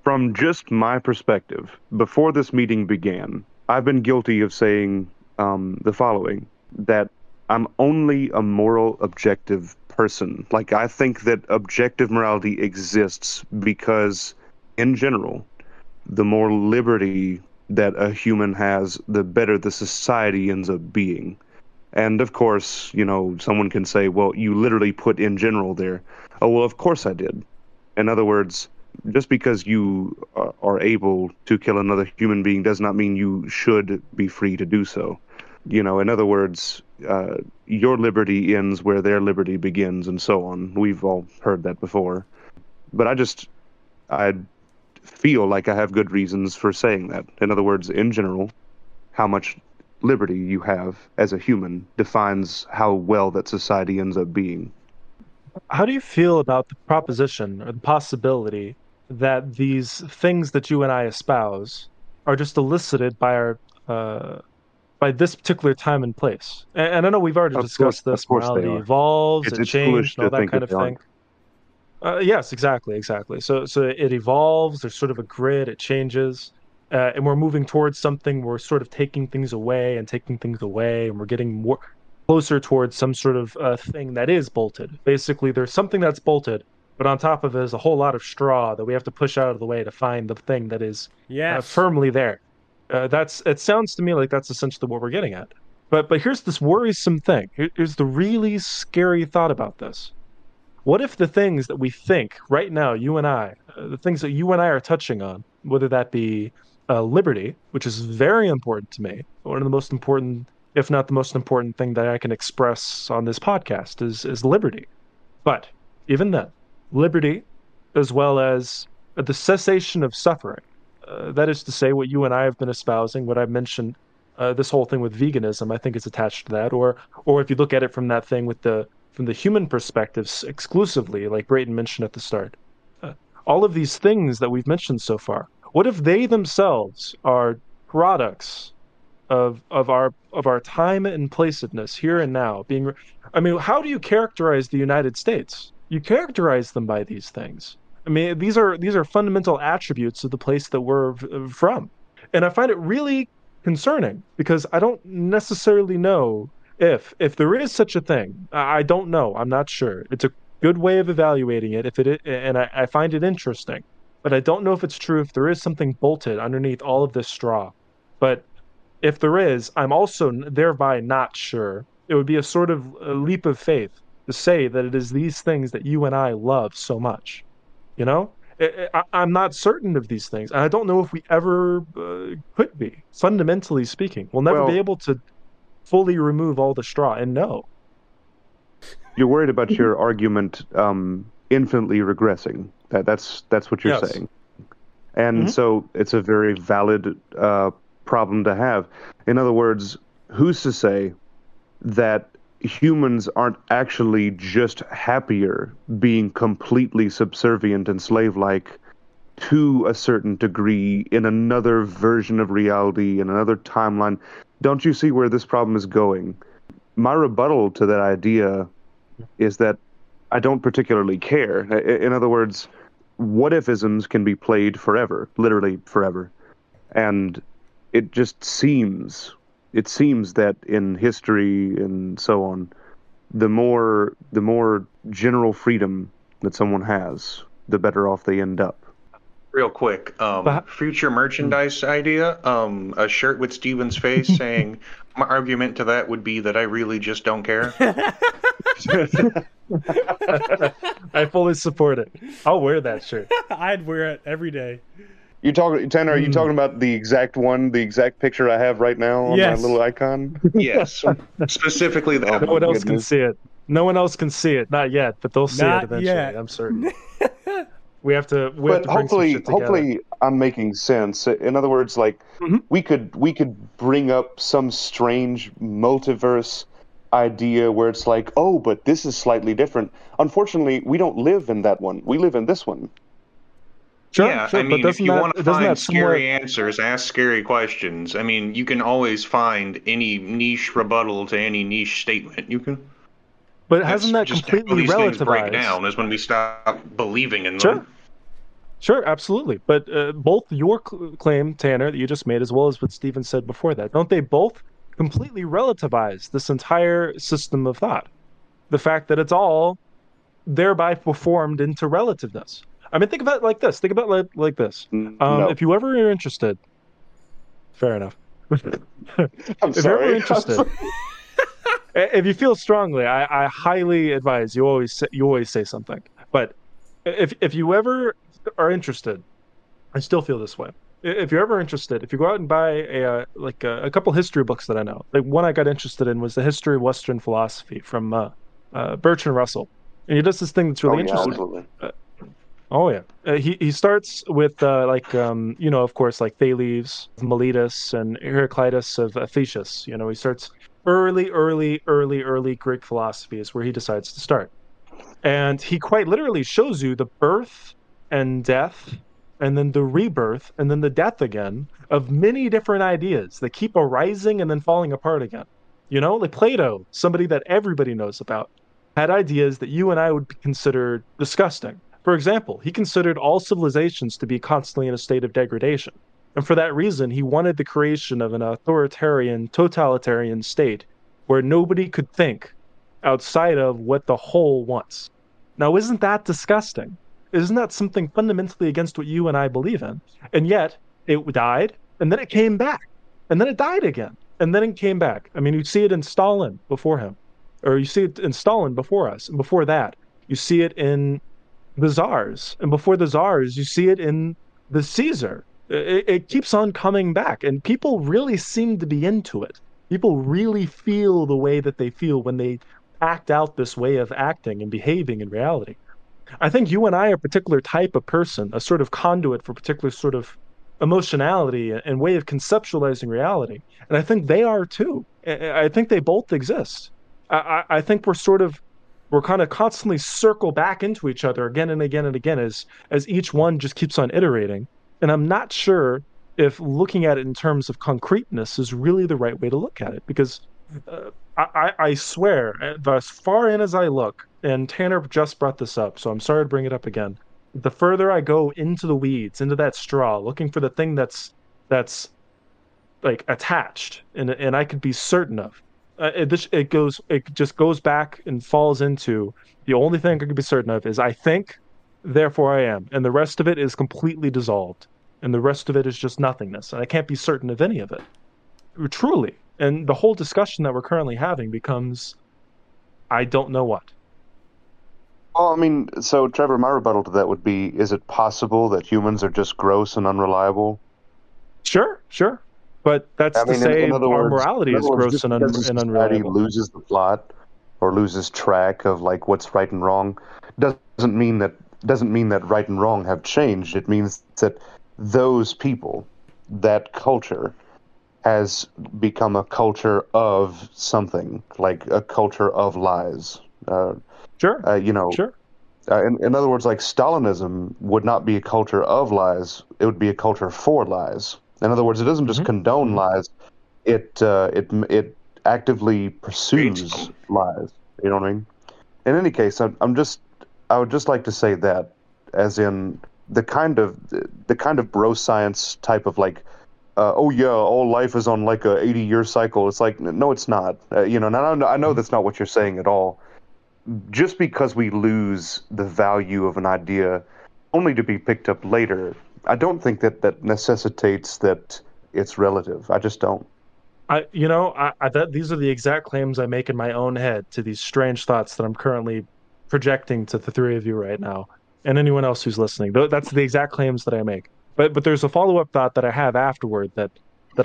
From just my perspective, before this meeting began, I've been guilty of saying the following, that I'm only a moral objective person. Like, I think that objective morality exists because, in general, the more liberty that a human has, the better the society ends up being. And, of course, you know, someone can say, well, you literally put in general there. Oh, well, of course I did. In other words, just because you are able to kill another human being does not mean you should be free to do so. You know, in other words, your liberty ends where their liberty begins, and so on. We've all heard that before. But I feel like I have good reasons for saying that. In other words, in general, how much liberty you have as a human defines how well that society ends up being. How do you feel about the proposition or the possibility that these things that you and I espouse are just elicited by our by this particular time and place? And I know we've already discussed this. Morality evolves, it changes, all that kind of thing. Yes, exactly. So it evolves. There's sort of a grid. It changes, and we're moving towards something. We're sort of taking things away, and we're getting more closer towards some sort of thing that is bolted. Basically, there's something that's bolted, but on top of it is a whole lot of straw that we have to push out of the way to find the thing that is firmly there. It sounds to me like that's essentially what we're getting at. But here's this worrisome thing. Here's the really scary thought about this. What if the things that we think right now, you and I, the things that you and I are touching on, whether that be liberty, which is very important to me, one of the most important, if not the most important thing that I can express on this podcast is liberty. But even then, liberty, as well as the cessation of suffering, that is to say what you and I have been espousing, what I've mentioned, this whole thing with veganism, I think it's attached to that. Or if you look at it from that thing from the human perspectives exclusively, like Brayton mentioned at the start, all of these things that we've mentioned so far, what if they themselves are products of our time and placedness here and now? How do you characterize the United States? You characterize them by these things. I mean, these are fundamental attributes of the place that we're from, and I find it really concerning because I don't necessarily know if there is such a thing. I don't know. I'm not sure. It's a good way of evaluating it. I find it interesting, but I don't know if it's true. If there is something bolted underneath all of this straw, but if there is, I'm also thereby not sure. It would be a sort of a leap of faith to say that it is these things that you and I love so much. You know, I'm not certain of these things. And I don't know if we ever could be, fundamentally speaking. We'll never be able to fully remove all the straw and know. You're worried about your argument infinitely regressing. That's what you're saying. And so it's a very valid problem to have. In other words, who's to say that humans aren't actually just happier being completely subservient and slave-like to a certain degree in another version of reality, in another timeline? Don't you see where this problem is going? My rebuttal to that idea is that I don't particularly care. In other words, what-if-isms can be played forever, literally forever. And it just seems... It seems that in history and so on, the more general freedom that someone has, the better off they end up. Real quick, future merchandise idea, a shirt with Steven's face saying, my argument to that would be that I really just don't care. I fully support it. I'll wear that shirt. I'd wear it every day. You talking, Tanner? Are you talking about the exact picture I have right now on my little icon? Yes, specifically that. No one else can see it. No one else can see it, not yet, but they'll see it eventually. Yet. I'm certain. We have to. Hopefully, I'm making sense. In other words, like we could bring up some strange multiverse idea where it's like, oh, but this is slightly different. Unfortunately, we don't live in that one. We live in this one. Sure, yeah, sure, I mean, if you want to find scary answers, ask scary questions. I mean, you can always find any niche rebuttal to any niche statement. You can. But hasn't that completely relativized? These things break down is when we stop believing in them. Sure. Sure, absolutely. But both your claim, Tanner, that you just made, as well as what Stephen said before that, don't they both completely relativize this entire system of thought? The fact that it's all thereby performed into relativeness. I mean, think about it like this. Think about it like this. No. If you ever are interested... Fair enough. I'm sorry. You're interested, if you feel strongly, I highly advise you always say something. But if you ever are interested, I still feel this way. If you're ever interested, if you go out and buy a couple history books that I know, like one I got interested in was The History of Western Philosophy from Bertrand Russell. And he does this thing that's really interesting. Absolutely. Oh yeah, he starts with of course, like Thales of Miletus and Heraclitus of Ephesus. You know, he starts early Greek philosophy is where he decides to start, and he quite literally shows you the birth and death, and then the rebirth, and then the death again of many different ideas that keep arising and then falling apart again. You know, like Plato, somebody that everybody knows about, had ideas that you and I would consider disgusting. For example, he considered all civilizations to be constantly in a state of degradation. And for that reason, he wanted the creation of an authoritarian, totalitarian state where nobody could think outside of what the whole wants. Now, isn't that disgusting? Isn't that something fundamentally against what you and I believe in? And yet, it died, and then it came back. And then it died again. And then it came back. I mean, you see it in Stalin before him. Or you see it in Stalin before us. And before that, you see it in the czars, and before the czars you see it in the Caesar. It keeps on coming back, and people really seem to be into it. People really feel the way that they feel when they act out this way of acting and behaving in reality. I think you and I are a particular type of person, a sort of conduit for particular sort of emotionality and way of conceptualizing reality, and I think they are too. I think they both exist. I think we're kind of constantly circle back into each other again and again and again as each one just keeps on iterating. And I'm not sure if looking at it in terms of concreteness is really the right way to look at it, because I swear, as far in as I look, and Tanner just brought this up, so I'm sorry to bring it up again, the further I go into the weeds, into that straw, looking for the thing that's like attached and I could be certain of, it just goes back and falls into the only thing I can be certain of is I think, therefore I am, and the rest of it is completely dissolved, and the rest of it is just nothingness, and I can't be certain of any of it, truly. And the whole discussion that we're currently having becomes, I don't know what. Well, I mean, so Trevor, my rebuttal to that would be: is it possible that humans are just gross and unreliable? Sure. But that's to say, our morality is gross and unreliable. Loses the plot or loses track of like what's right and wrong doesn't mean that right and wrong have changed. It means that those people, that culture, has become a culture of something, like a culture of lies. Sure. Sure. In other words, like Stalinism would not be a culture of lies; it would be a culture for lies. In other words, it doesn't just condone lies; it actively pursues lies. You know what I mean? In any case, I would just like to say that, as in the kind of bro science type of like, all life is on like a 80-year cycle. It's like, no, it's not. And I know that's not what you're saying at all. Just because we lose the value of an idea, only to be picked up later, I don't think that necessitates that it's relative. I just don't. These are the exact claims I make in my own head to these strange thoughts that I'm currently projecting to the three of you right now, and anyone else who's listening. That's the exact claims that I make. But there's a follow-up thought that I have afterward that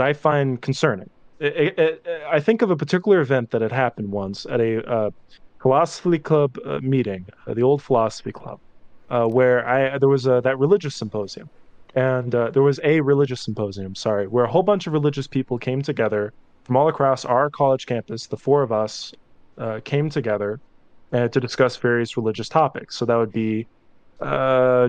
I find concerning. I think of a particular event that had happened once at a philosophy club meeting, the old philosophy club, where there was that religious symposium. And there was a religious symposium, where a whole bunch of religious people came together from all across our college campus, the four of us, came together to discuss various religious topics. So that would be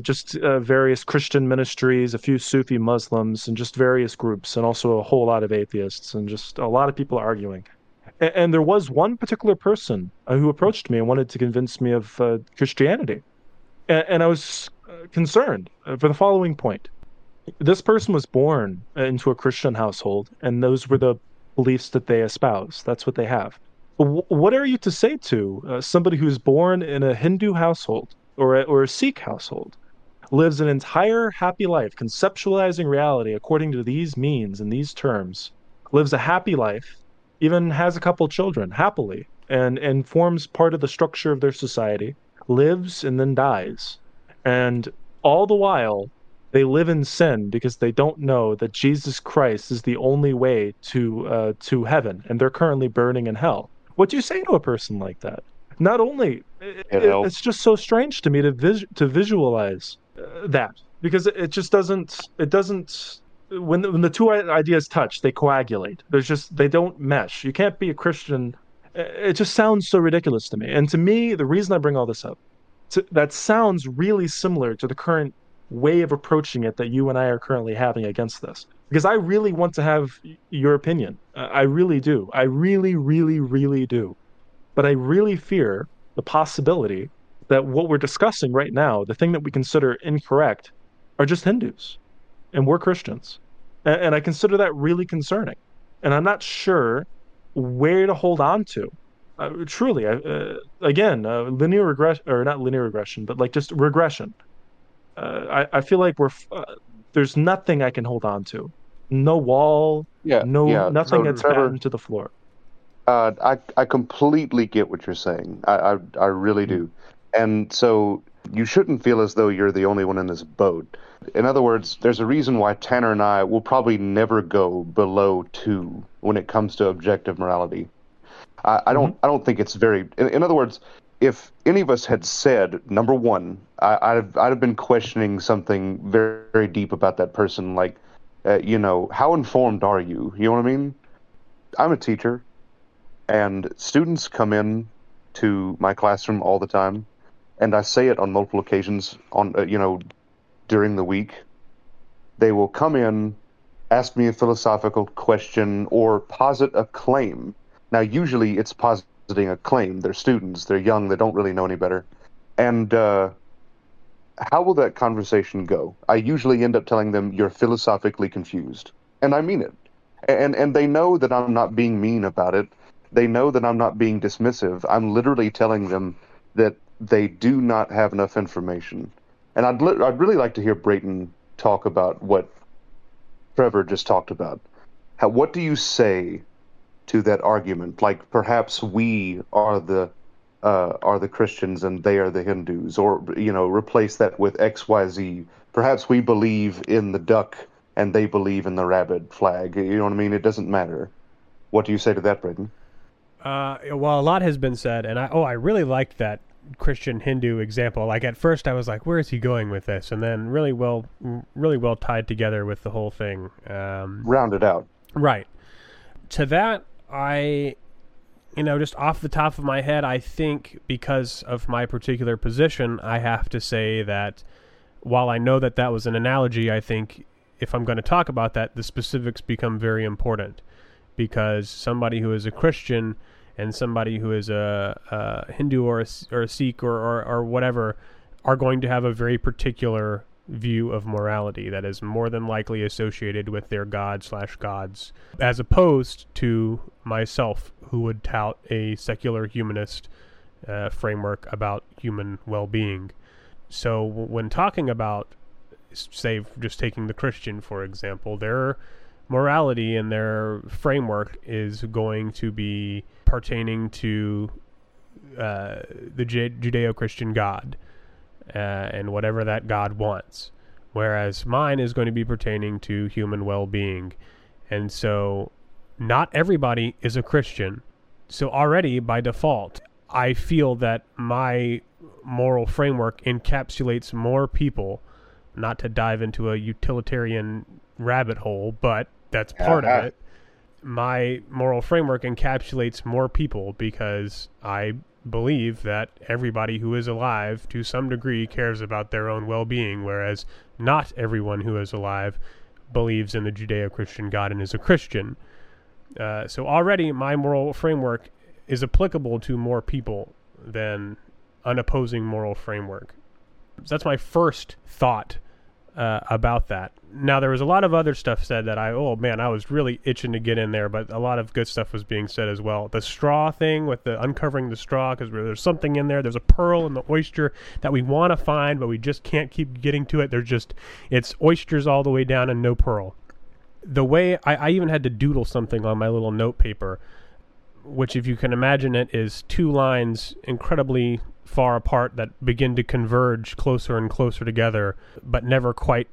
just various Christian ministries, a few Sufi Muslims, and just various groups, and also a whole lot of atheists, and just a lot of people arguing. And there was one particular person who approached me and wanted to convince me of Christianity. And I was concerned for the following point. This person was born into a Christian household, and those were the beliefs that they espouse. That's what they have. What are you to say to somebody who's born in a Hindu household or a Sikh household, lives an entire happy life, conceptualizing reality according to these means and these terms, lives a happy life, even has a couple children happily, and forms part of the structure of their society, lives and then dies. And all the while, they live in sin because they don't know that Jesus Christ is the only way to heaven, and they're currently burning in hell. What do you say to a person like that? Not only, it's just so strange to me to visualize that, because it just doesn't. It doesn't. When the two ideas touch, they coagulate. They don't mesh. You can't be a Christian. It just sounds so ridiculous to me. And to me, the reason I bring all this up, that sounds really similar to the current way of approaching it that you and I are currently having against this. Because I really want to have your opinion. I really do. I really, really, really do. But I really fear the possibility that what we're discussing right now, the thing that we consider incorrect, are just Hindus. And we're Christians. And I consider that really concerning. And I'm not sure where to hold on to. Truly, again, linear regression, or not linear regression, but like just regression. I feel like there's nothing I can hold on to. No wall, nothing gets batten to the floor. I completely get what you're saying. I really do. And so you shouldn't feel as though you're the only one in this boat. In other words, there's a reason why Tanner and I will probably never go below 2 when it comes to objective morality. I don't think it's very... In other words, if any of us had said, number 1, I'd have been questioning something very, very deep about that person, like, how informed are you? You know what I mean? I'm a teacher, and students come in to my classroom all the time, and I say it on multiple occasions during the week. They will come in, ask me a philosophical question, or posit a claim. Now, usually it's positing a claim. They're students. They're young. They don't really know any better. And how will that conversation go? I usually end up telling them, you're philosophically confused. And I mean it. And they know that I'm not being mean about it. They know that I'm not being dismissive. I'm literally telling them that they do not have enough information. And I'd really like to hear Brayton talk about what Trevor just talked about. What do you say to that argument, like perhaps we are the Christians and they are the Hindus, or replace that with XYZ. Perhaps we believe in the duck and they believe in the rabbit flag. You know what I mean? It doesn't matter. What do you say to that, Brayton? Well, a lot has been said, and I really liked that Christian Hindu example. Like at first, I was like, where is he going with this? And then really well tied together with the whole thing. Rounded out. Right. To that, I, just off the top of my head, I think because of my particular position, I have to say that while I know that that was an analogy, I think if I'm going to talk about that, the specifics become very important, because somebody who is a Christian and somebody who is a Hindu or a Sikh or whatever are going to have a very particular view of morality that is more than likely associated with their god/gods, as opposed to myself, who would tout a secular humanist framework about human well-being. So when talking about, say, just taking the Christian, for example, their morality and their framework is going to be pertaining to the Judeo-Christian God. And whatever that God wants, whereas mine is going to be pertaining to human well-being. And so not everybody is a Christian. So already by default, I feel that my moral framework encapsulates more people, not to dive into a utilitarian rabbit hole, but that's part of it. my moral framework encapsulates more people because I believe that everybody who is alive to some degree cares about their own well-being, whereas not everyone who is alive believes in the Judeo-Christian God and is a Christian. So already my moral framework is applicable to more people than an opposing moral framework. So that's my first thought about that. Now, there was a lot of other stuff said that I was really itching to get in there, but a lot of good stuff was being said as well. The straw thing with the uncovering the straw, because there's something in there. There's a pearl in the oyster that we want to find, but we just can't keep getting to it. It's oysters all the way down and no pearl. The way I even had to doodle something on my little note paper, which, if you can imagine it, is two lines incredibly far apart that begin to converge closer and closer together, but never quite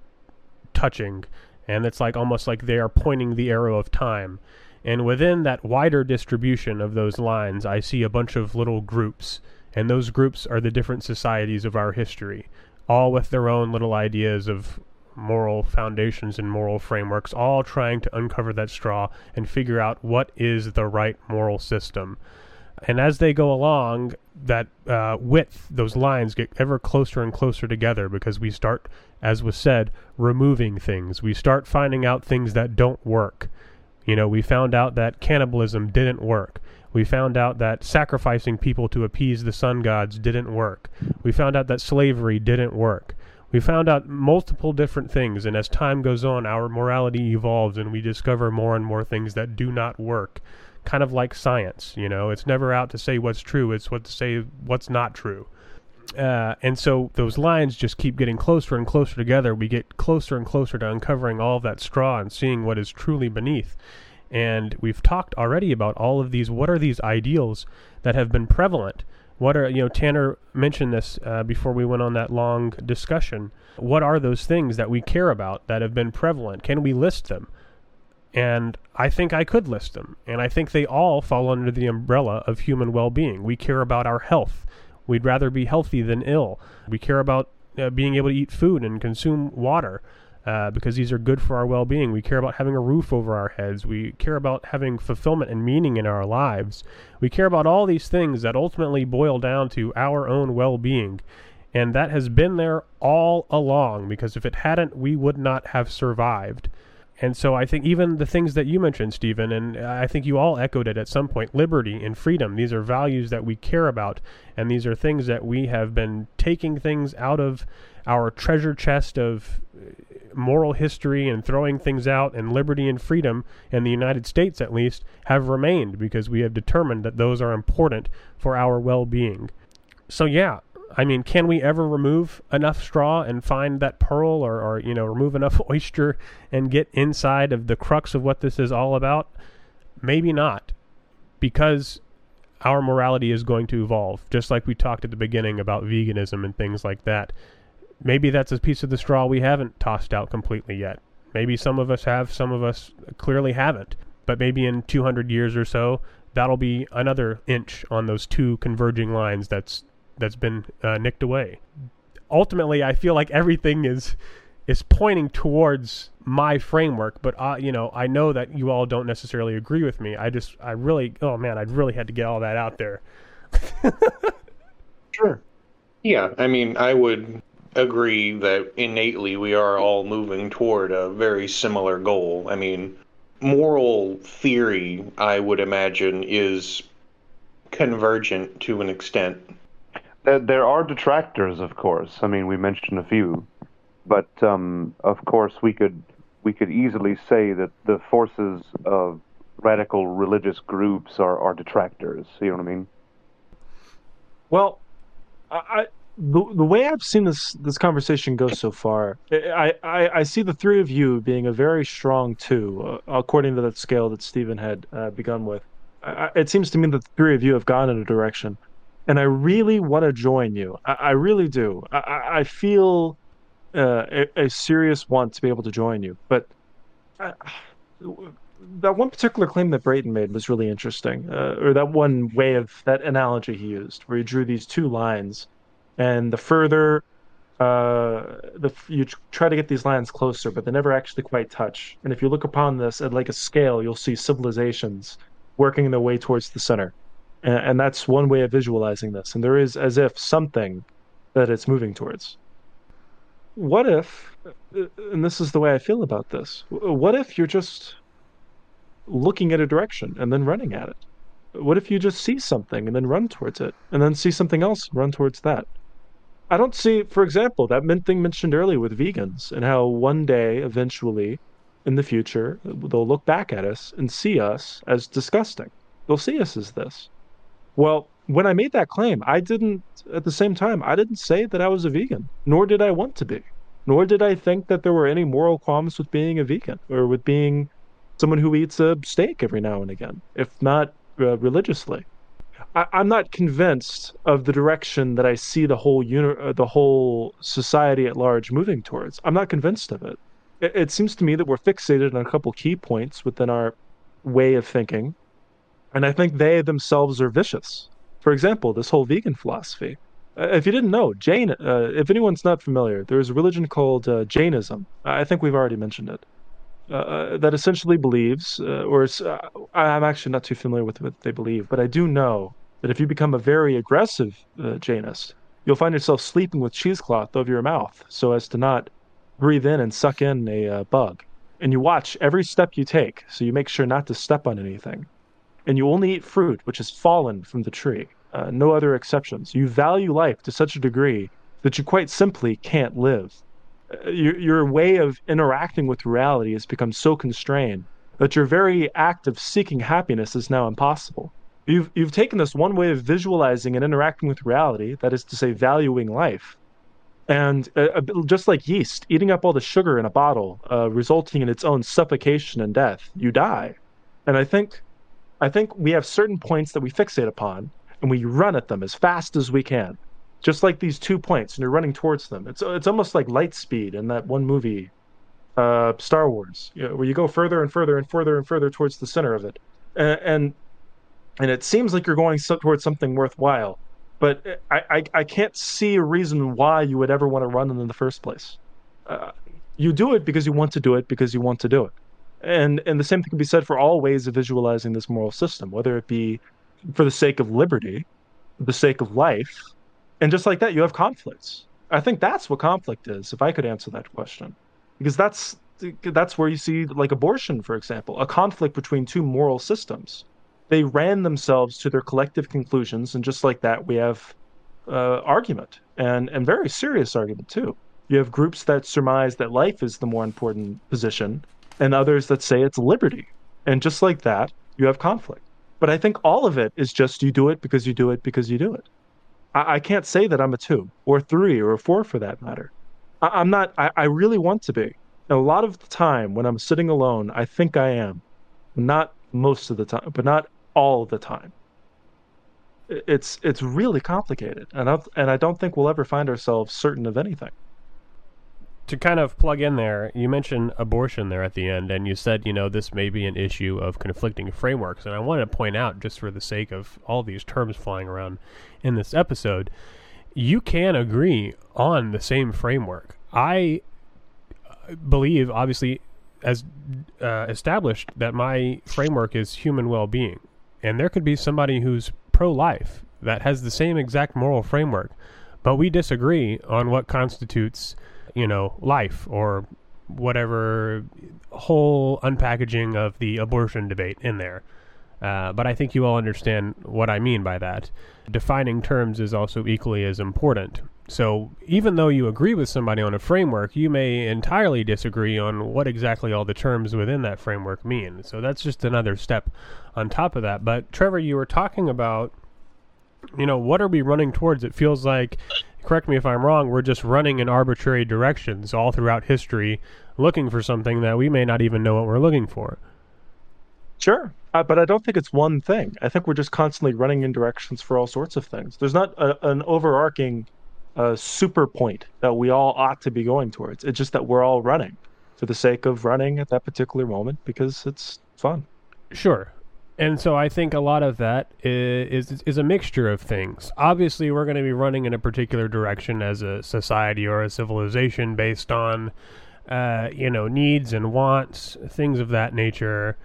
touching. And it's like almost like they are pointing the arrow of time. And within that wider distribution of those lines, I see a bunch of little groups. And those groups are the different societies of our history, all with their own little ideas of moral foundations and moral frameworks, all trying to uncover that straw and figure out what is the right moral system. And as they go along, that width, those lines get ever closer and closer together, because we start, as was said, removing things. We start finding out things that don't work. You know, we found out that cannibalism didn't work. We found out that sacrificing people to appease the sun gods didn't work. We found out that slavery didn't work. We found out multiple different things, and as time goes on, our morality evolves, and we discover more and more things that do not work. Kind of like science, you know, it's never out to say what's true, it's what to say what's not true. And so those lines just keep getting closer and closer together. We get closer and closer to uncovering all of that straw and seeing what is truly beneath. And we've talked already about all of these. What are these ideals that have been prevalent? What are, you know, Tanner mentioned this before we went on that long discussion. What are those things that we care about that have been prevalent? Can we list them? And I think I could list them. And I think they all fall under the umbrella of human well-being. We care about our health. We'd rather be healthy than ill. We care about being able to eat food and consume water because these are good for our well-being. We care about having a roof over our heads. We care about having fulfillment and meaning in our lives. We care about all these things that ultimately boil down to our own well-being. And that has been there all along, because if it hadn't, we would not have survived. And so I think even the things that you mentioned, Stephen, and I think you all echoed it at some point, liberty and freedom, these are values that we care about, and these are things that we have been taking things out of our treasure chest of moral history and throwing things out, and liberty and freedom, in the United States at least, have remained because we have determined that those are important for our well-being. So yeah. I mean, can we ever remove enough straw and find that pearl or, you know, remove enough oyster and get inside of the crux of what this is all about? Maybe not, because our morality is going to evolve, just like we talked at the beginning about veganism and things like that. Maybe that's a piece of the straw we haven't tossed out completely yet. Maybe some of us have, some of us clearly haven't. But maybe in 200 years or so, that'll be another inch on those two converging lines that's been nicked away. Ultimately, I feel like everything is pointing towards my framework, but you know, I know that you all don't necessarily agree with me. I really had to get all that out there. Sure. Yeah, I mean, I would agree that innately we are all moving toward a very similar goal. I mean, moral theory, I would imagine, is convergent to an extent. There are detractors, of course. I mean, we mentioned a few, but of course we could easily say that the forces of radical religious groups are detractors. You know what I mean? Well, the way I've seen this conversation go so far, I see the three of you being a very strong two, according to that scale that Stephen had begun with. It seems to me that the three of you have gone in a direction. And I really want to join you. I really do. I feel a serious want to be able to join you. But that one particular claim that Brayton made was really interesting, or that one way of that analogy he used, where he drew these two lines, and the further you try to get these lines closer, but they never actually quite touch. And if you look upon this at like a scale, you'll see civilizations working their way towards the center. And that's one way of visualizing this. And there is as if something that it's moving towards. What if, and this is the way I feel about this, what if you're just looking at a direction and then running at it? What if you just see something and then run towards it, and then see something else and run towards that? I don't see, for example, that thing mentioned earlier with vegans and how one day, eventually, in the future, they'll look back at us and see us as disgusting. They'll see us as this. Well, when I made that claim, I didn't say that I was a vegan, nor did I want to be, nor did I think that there were any moral qualms with being a vegan or with being someone who eats a steak every now and again, if not religiously. I'm not convinced of the direction that I see the whole the whole society at large moving towards. I'm not convinced of it. It seems to me that we're fixated on a couple key points within our way of thinking, and I think they themselves are vicious. For example, this whole vegan philosophy. If you didn't know, if anyone's not familiar, there's a religion called Jainism. I think we've already mentioned it. That essentially believes, I'm actually not too familiar with what they believe, but I do know that if you become a very aggressive Jainist, you'll find yourself sleeping with cheesecloth over your mouth so as to not breathe in and suck in a bug. And you watch every step you take, so you make sure not to step on anything. And you only eat fruit which has fallen from the tree. No other exceptions. You value life to such a degree that you quite simply can't live. Your way of interacting with reality has become so constrained that your very act of seeking happiness is now impossible. You've taken this one way of visualizing and interacting with reality, that is to say, valuing life, and just like yeast, eating up all the sugar in a bottle, resulting in its own suffocation and death, you die. And I think we have certain points that we fixate upon, and we run at them as fast as we can. Just like these 2 points, and you're running towards them. It's almost like light speed in that one movie, Star Wars, where you go further and further and further and further towards the center of it, and it seems like you're going towards something worthwhile, but I can't see a reason why you would ever want to run in the first place. You do it because you want to do it because you want to do it, and the same thing can be said for all ways of visualizing this moral system, whether it be for the sake of liberty, for the sake of life. And just like that, you have conflicts. I think that's what conflict is, if I could answer that question. Because that's where you see, like, abortion, for example, a conflict between two moral systems. They ran themselves to their collective conclusions, and just like that, we have argument, and very serious argument, too. You have groups that surmise that life is the more important position, and others that say it's liberty. And just like that, you have conflict. But I think all of it is just you do it because you do it because you do it. I can't say that I'm a 2 or 3 or 4 for that matter. I'm not, I really want to be. And a lot of the time when I'm sitting alone, I think I am. Not most of the time, but not all the time. It's really complicated. And I don't think we'll ever find ourselves certain of anything. To kind of plug in there, you mentioned abortion there at the end, and you said, this may be an issue of conflicting frameworks. And I wanted to point out, just for the sake of all these terms flying around in this episode, you can agree on the same framework. I believe, obviously, as established, that my framework is human well-being. And there could be somebody who's pro-life that has the same exact moral framework, but we disagree on what constitutes life, or whatever whole unpackaging of the abortion debate in there. But I think you all understand what I mean by that. Defining terms is also equally as important. So even though you agree with somebody on a framework, you may entirely disagree on what exactly all the terms within that framework mean. So that's just another step on top of that. But Trevor, you were talking about, what are we running towards? It feels like, correct me if I'm wrong, we're just running in arbitrary directions all throughout history, looking for something that we may not even know what we're looking for. Sure, but I don't think it's one thing. I think we're just constantly running in directions for all sorts of things. There's not an overarching super point that we all ought to be going towards. It's just that we're all running for the sake of running at that particular moment because it's fun. Sure. And so I think a lot of that is a mixture of things. Obviously, we're going to be running in a particular direction as a society or a civilization based on, needs and wants, things of that nature.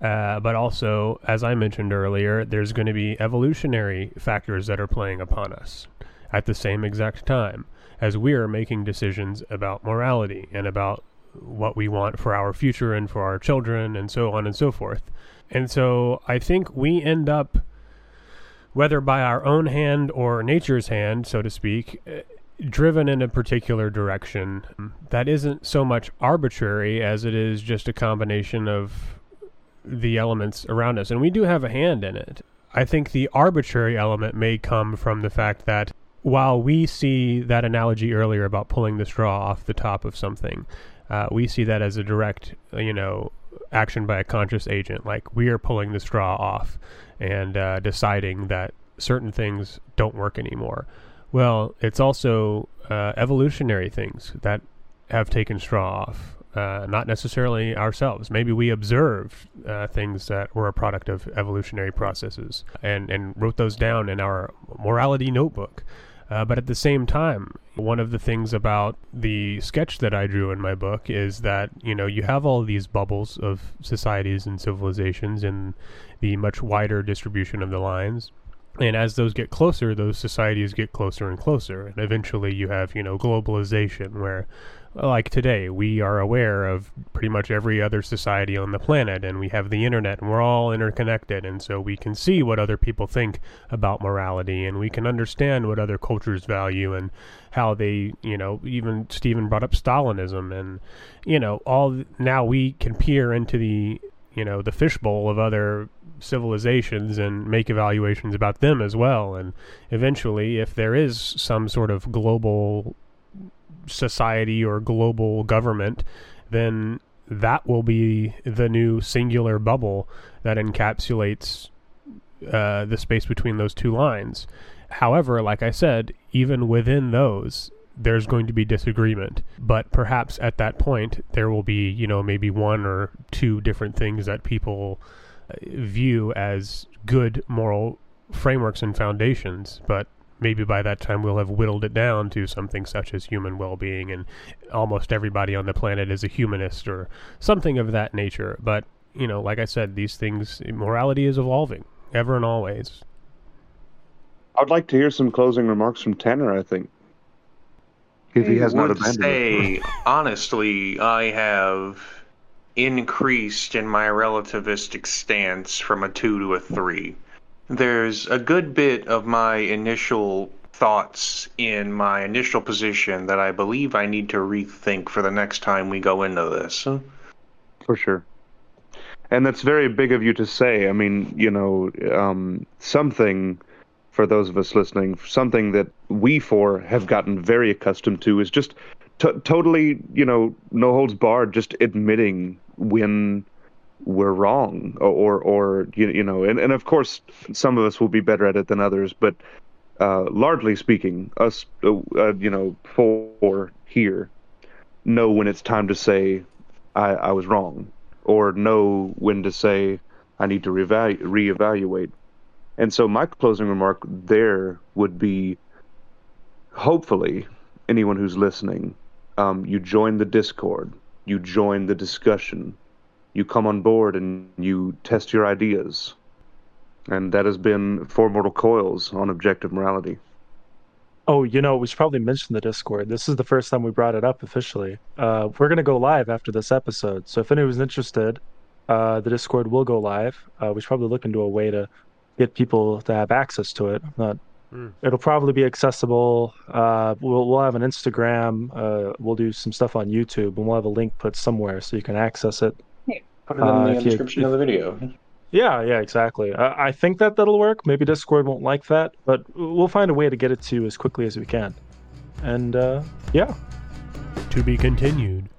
But also, as I mentioned earlier, there's going to be evolutionary factors that are playing upon us at the same exact time as we are making decisions about morality and about what we want for our future and for our children and so on and so forth. And so I think we end up, whether by our own hand or nature's hand, so to speak, driven in a particular direction that isn't so much arbitrary as it is just a combination of the elements around us. And we do have a hand in it. I think the arbitrary element may come from the fact that while we see that analogy earlier about pulling the straw off the top of something, we see that as a direct, action by a conscious agent. Like, we are pulling the straw off and deciding that certain things don't work anymore. Well, it's also evolutionary things that have taken straw off. Not necessarily ourselves. Maybe we observed things that were a product of evolutionary processes and wrote those down in our morality notebook. But at the same time, one of the things about the sketch that I drew in my book is that, you have all these bubbles of societies and civilizations and the much wider distribution of the lines. And as those get closer, those societies get closer and closer. And eventually you have, globalization, where, like today, we are aware of pretty much every other society on the planet, and we have the internet, and we're all interconnected. And so we can see what other people think about morality, and we can understand what other cultures value and how they, even Stephen brought up Stalinism. And, now we can peer into the, the fishbowl of other civilizations and make evaluations about them as well. And eventually, if there is some sort of global society or global government, then that will be the new singular bubble that encapsulates the space between those two lines. However, like I said, even within those, there's going to be disagreement, but perhaps at that point there will be, maybe one or two different things that people view as good moral frameworks and foundations, but maybe by that time we'll have whittled it down to something such as human well-being, and almost everybody on the planet is a humanist or something of that nature. But, like I said, these things, morality is evolving, ever and always. I would like to hear some closing remarks from Tanner, I think. If he has not abandoned it. Honestly, I have increased in my relativistic stance from a 2 to a 3. There's a good bit of my initial thoughts in my initial position that I believe I need to rethink for the next time we go into this. For sure. And that's very big of you to say. I mean, something, for those of us listening, something that we four have gotten very accustomed to is just totally, no holds barred, just admitting when we're wrong, or and of course some of us will be better at it than others, but largely speaking, us four here know when it's time to say I was wrong, or know when to say I need to reevaluate. And so my closing remark there would be, hopefully anyone who's listening, you join the Discord, you join the discussion, you come on board and you test your ideas. And that has been Four Mortal Coils on objective morality. Oh, we should probably mention the Discord. This is the first time we brought it up officially. We're going to go live after this episode. So if anyone's interested, the Discord will go live. We should probably look into a way to get people to have access to it. It'll probably be accessible. We'll have an Instagram. We'll do some stuff on YouTube, and we'll have a link put somewhere so you can access it. Put it in the description of the video. Yeah, exactly. I think that'll work. Maybe Discord won't like that, but we'll find a way to get it to you as quickly as we can. And, yeah. To be continued.